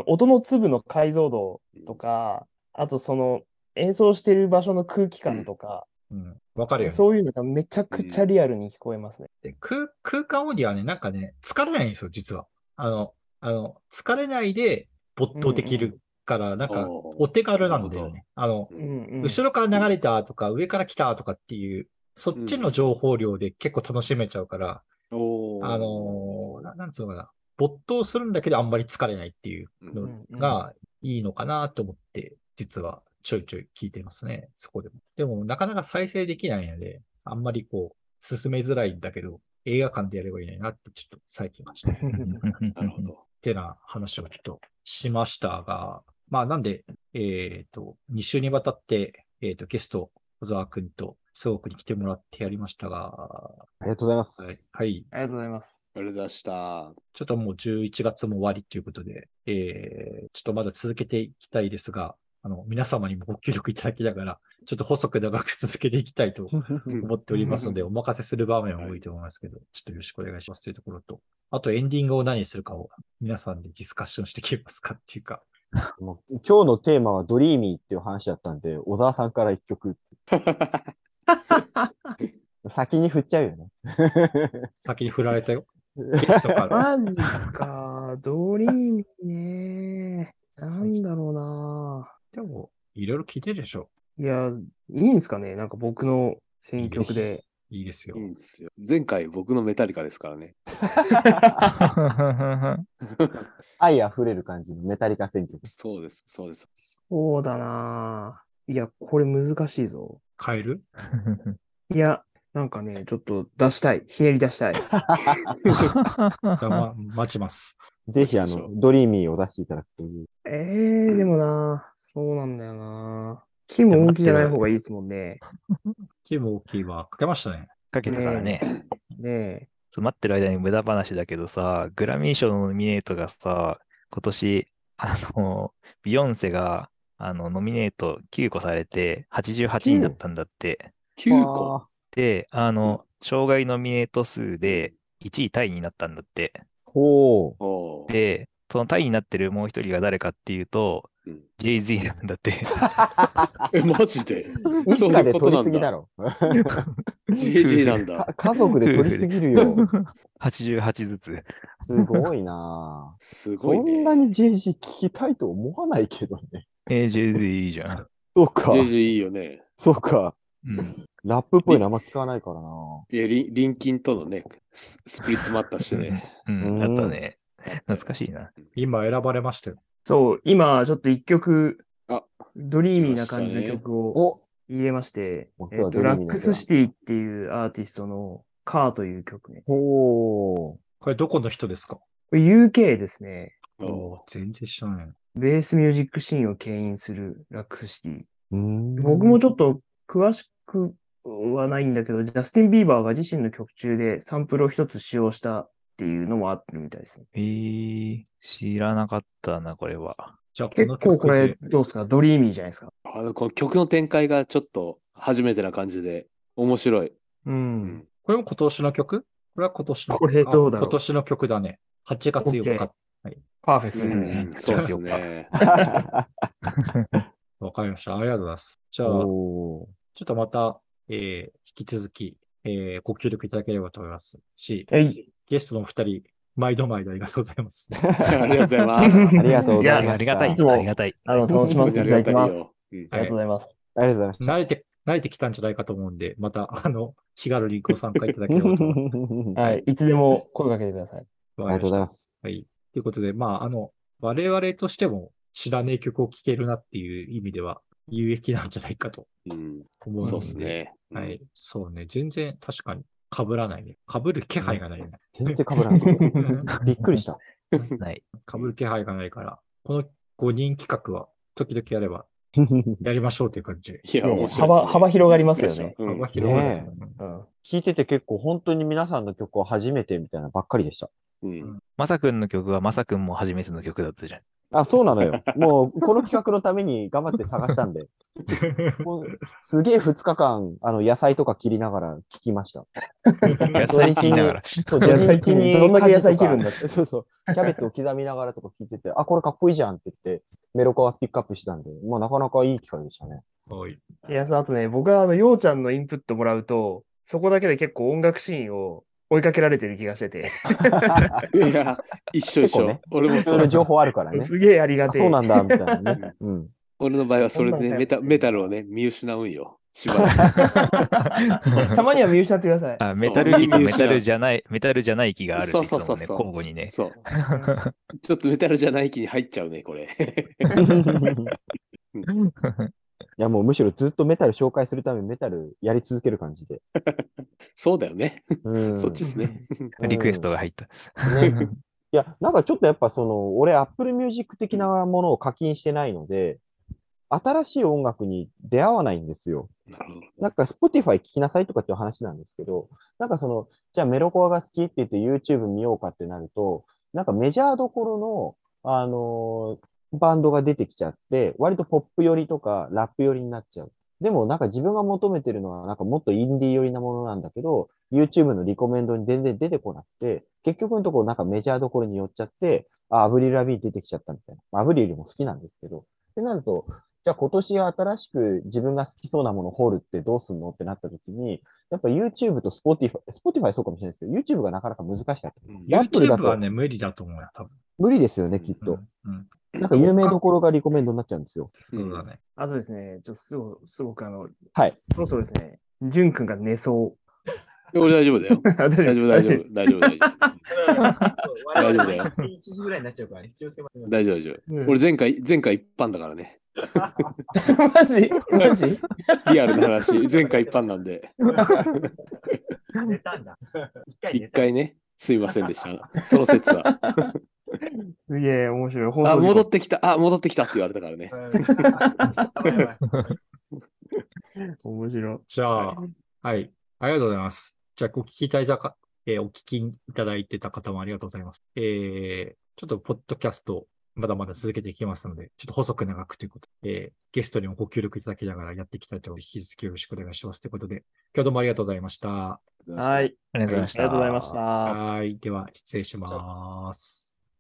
音の粒の解像度とか、あとその、演奏してる場所の空気感とか、うん、わかるよね。そういうのがめちゃくちゃリアルに聞こえますね。で、空間オーディオはね、なんかね、疲れないんですよ、実は。疲れないで没頭できるから、うんうん、なんか、お手軽なんだよね。うんうん、後ろから流れたとか、上から来たとかっていう、そっちの情報量で結構楽しめちゃうから、うん、なんつうのかな、没頭するんだけどあんまり疲れないっていうのがいいのかなと思って、実は。ちょいちょい聞いてますね、そこでも。でも、なかなか再生できないので、あんまりこう、進めづらいんだけど、映画館でやればいいなって、ちょっと最近ました。なるほど。ってな話をちょっとしましたが、まあ、なんで、2週にわたって、ゲスト、小沢くんと、そうくんに来てもらってやりましたが、ありがとうございます。はい。ありがとうございます。ありがとうございました。ちょっともう11月も終わりということで、ちょっとまだ続けていきたいですが、皆様にもご協力いただきながら、ちょっと細く長く続けていきたいと思っておりますので、お任せする場面は多いと思いますけど、ちょっとよろしくお願いしますというところと、あとエンディングを何するかを皆さんでディスカッションしていけますかっていうか。今日のテーマはドリーミーっていう話だったんで、小沢さんから一曲。先に振っちゃうよね。先に振られたよ。ゲストから。マジか、ドリーミーね。なんだろうな。でも、いろいろ聞いてるでしょ。いや、いいんですかね。なんか僕の選曲で。いいですよ。いいんですよ。前回僕のメタリカですからね。愛溢れる感じのメタリカ選曲。そうです、そうです。そうだな。いや、これ難しいぞ。変える？いや、なんかね、ちょっと出したい。ひねり出したい。待ちます。ぜひドリーミーを出していただくという。でもな、そうなんだよな。キム大きいじゃない方がいいですもんね。キム大きいはかけましたね。かけたからね。ねえ。待ってる間に無駄話だけどさ、グラミー賞のノミネートがさ、今年、ビヨンセがノミネート9個されて、88位だったんだって。9個で、障害ノミネート数で1位タイになったんだって。ほう。で、そのタイになってるもう一人が誰かっていうと、Jay-Z なんだって。マジでそういうことなんだ。Jay-Z なんだ。家族で取りすぎるよ。88ずつ。すごいなぁ。すごいね。そんなに Jay-Z 聞きたいと思わないけどね。Jay-Z いいじゃん。そうか。Jay-Z いいよね。そうか。うん、ラップっぽいのあんま聞かないからな。いや、リンキンとのね、スプリットもあったしね。うん、やったね。懐かしいな。今選ばれましたよ。そう、今ちょっと一曲、ドリーミーな感じの曲を入れまして、ラックスシティっていうアーティストのカーという曲ね。おー。これどこの人ですか？ UK ですね。おー、全然知らない。ベースミュージックシーンを牽引するラックスシティ。僕もちょっと詳しくはないんだけど、ジャスティン・ビーバーが自身の曲中でサンプルを一つ使用したっていうのもあってるみたいですね。知らなかったな、これは。じゃあ結構これ、どうですか？ドリーミーじゃないですか。この曲の展開がちょっと初めてな感じで、面白い。うん。これも今年の曲？これは今年の曲。これどうだろう？今年の曲だね。8月4日。はい、パーフェクトですね。うん、そうですね。わかりました。ありがとうございます。じゃあ、ちょっとまた、引き続き、ご協力いただければと思いますし、ゲストのお二人、毎度毎度ありがとうございます。ありがとうございます。ありがとうございます。ありがたい。ありがたい。楽しませていただきます。ありがとうございます。ありがとうございます。慣れてきたんじゃないかと思うんで、また、気軽にご参加いただければと思います。はい。いつでも声かけてください。ありがとうございます。はい。ということで、まあ、我々としても知らねえ曲を聴けるなっていう意味では有益なんじゃないかと思うので、うん、そうですね。はい。そうね。全然確かに被らないね。被る気配がないね。全然被らない。びっくりした。ない。被る気配がないから、この5人企画は時々やればやりましょうという感じ。いや、面白いですね。幅広がりますよね。幅広がる、ねうん。聞いてて結構本当に皆さんの曲を初めてみたいなばっかりでした。うん、まさくんの曲はまさくんも初めての曲だったじゃん。あ、そうなのよ。もうこの企画のために頑張って探したんで。もうすげえ2日間、野菜とか切りながら聞きました。野菜切りながら。そう、野菜切り。どんだけ野菜切るんだって。そうそう。キャベツを刻みながらとか聞いてて、あ、これかっこいいじゃんって言って、メロコはピックアップしたんで、まあなかなかいい機会でしたね。はい。いや、あとね、僕はようちゃんのインプットもらうと、そこだけで結構音楽シーンを追いかけられてる気がしてて。いや、一緒、ね。俺もその情報あるからね。すげえありがてえ。そうなんだ、みたいなね。うん、俺の場合はそれで、ね、メタルをね、見失うんよ。しばらく。たまには見失ってください。あ、メタルにメタルじゃない気があるっていうのもね、そうそうそうそう交互にね。そう。ちょっとメタルじゃない気に入っちゃうね、これ。うんいやもうむしろずっとメタル紹介するためにメタルやり続ける感じでそうだよね、うん、そっちですねリクエストが入った、ね、いやなんかちょっとやっぱその俺 Apple Music 的なものを課金してないので新しい音楽に出会わないんですよ。なんか Spotify 聞きなさいとかっていう話なんですけど、なんかそのじゃあメロコアが好きって言って YouTube 見ようかってなると、なんかメジャーどころのバンドが出てきちゃって、割とポップ寄りとかラップ寄りになっちゃう。でもなんか自分が求めてるのはなんかもっとインディー寄りなものなんだけど、YouTube のリコメンドに全然出てこなくて、結局のところなんかメジャーどころに寄っちゃって、あ、アブリル・ラビーン出てきちゃったみたいな。アブリルも好きなんですけど。ってなると、じゃあ今年新しく自分が好きそうなものを掘るってどうすんのってなった時に、やっぱ YouTube と Spotify そうかもしれないですけど、YouTube がなかなか難しかった。YouTube はね、無理だと思うよ、多分。無理ですよね、きっと。うんうんなんか有名どころがリコメンドになっちゃうんですよ。そうだね。あとですね、ちょっとすごくはい。そろそろですね、ジュン君が寝そう。俺大丈夫だよ。大丈夫だよ。1時ぐらいになっちゃうからね。気をつけましょう。大丈夫、うん。俺前回一般だからね。マジリアルな話、前回一般なんで。寝たんだ。一回ね、すいませんでした。その説は。すげえ面白い放送。あ、戻ってきたって言われたからね。面白い。じゃあ、はい、ありがとうございます。じゃあ、お聞きいただいてた方もありがとうございます。ちょっとポッドキャストまだまだ続けていきますので、ちょっと細く長くということで、ゲストにもご協力いただきながらやっていきたいと思います。引き続きよろしくお願いしますということで、今日どうもありがとうございました。はい、ありがとうございました。はい、では失礼します。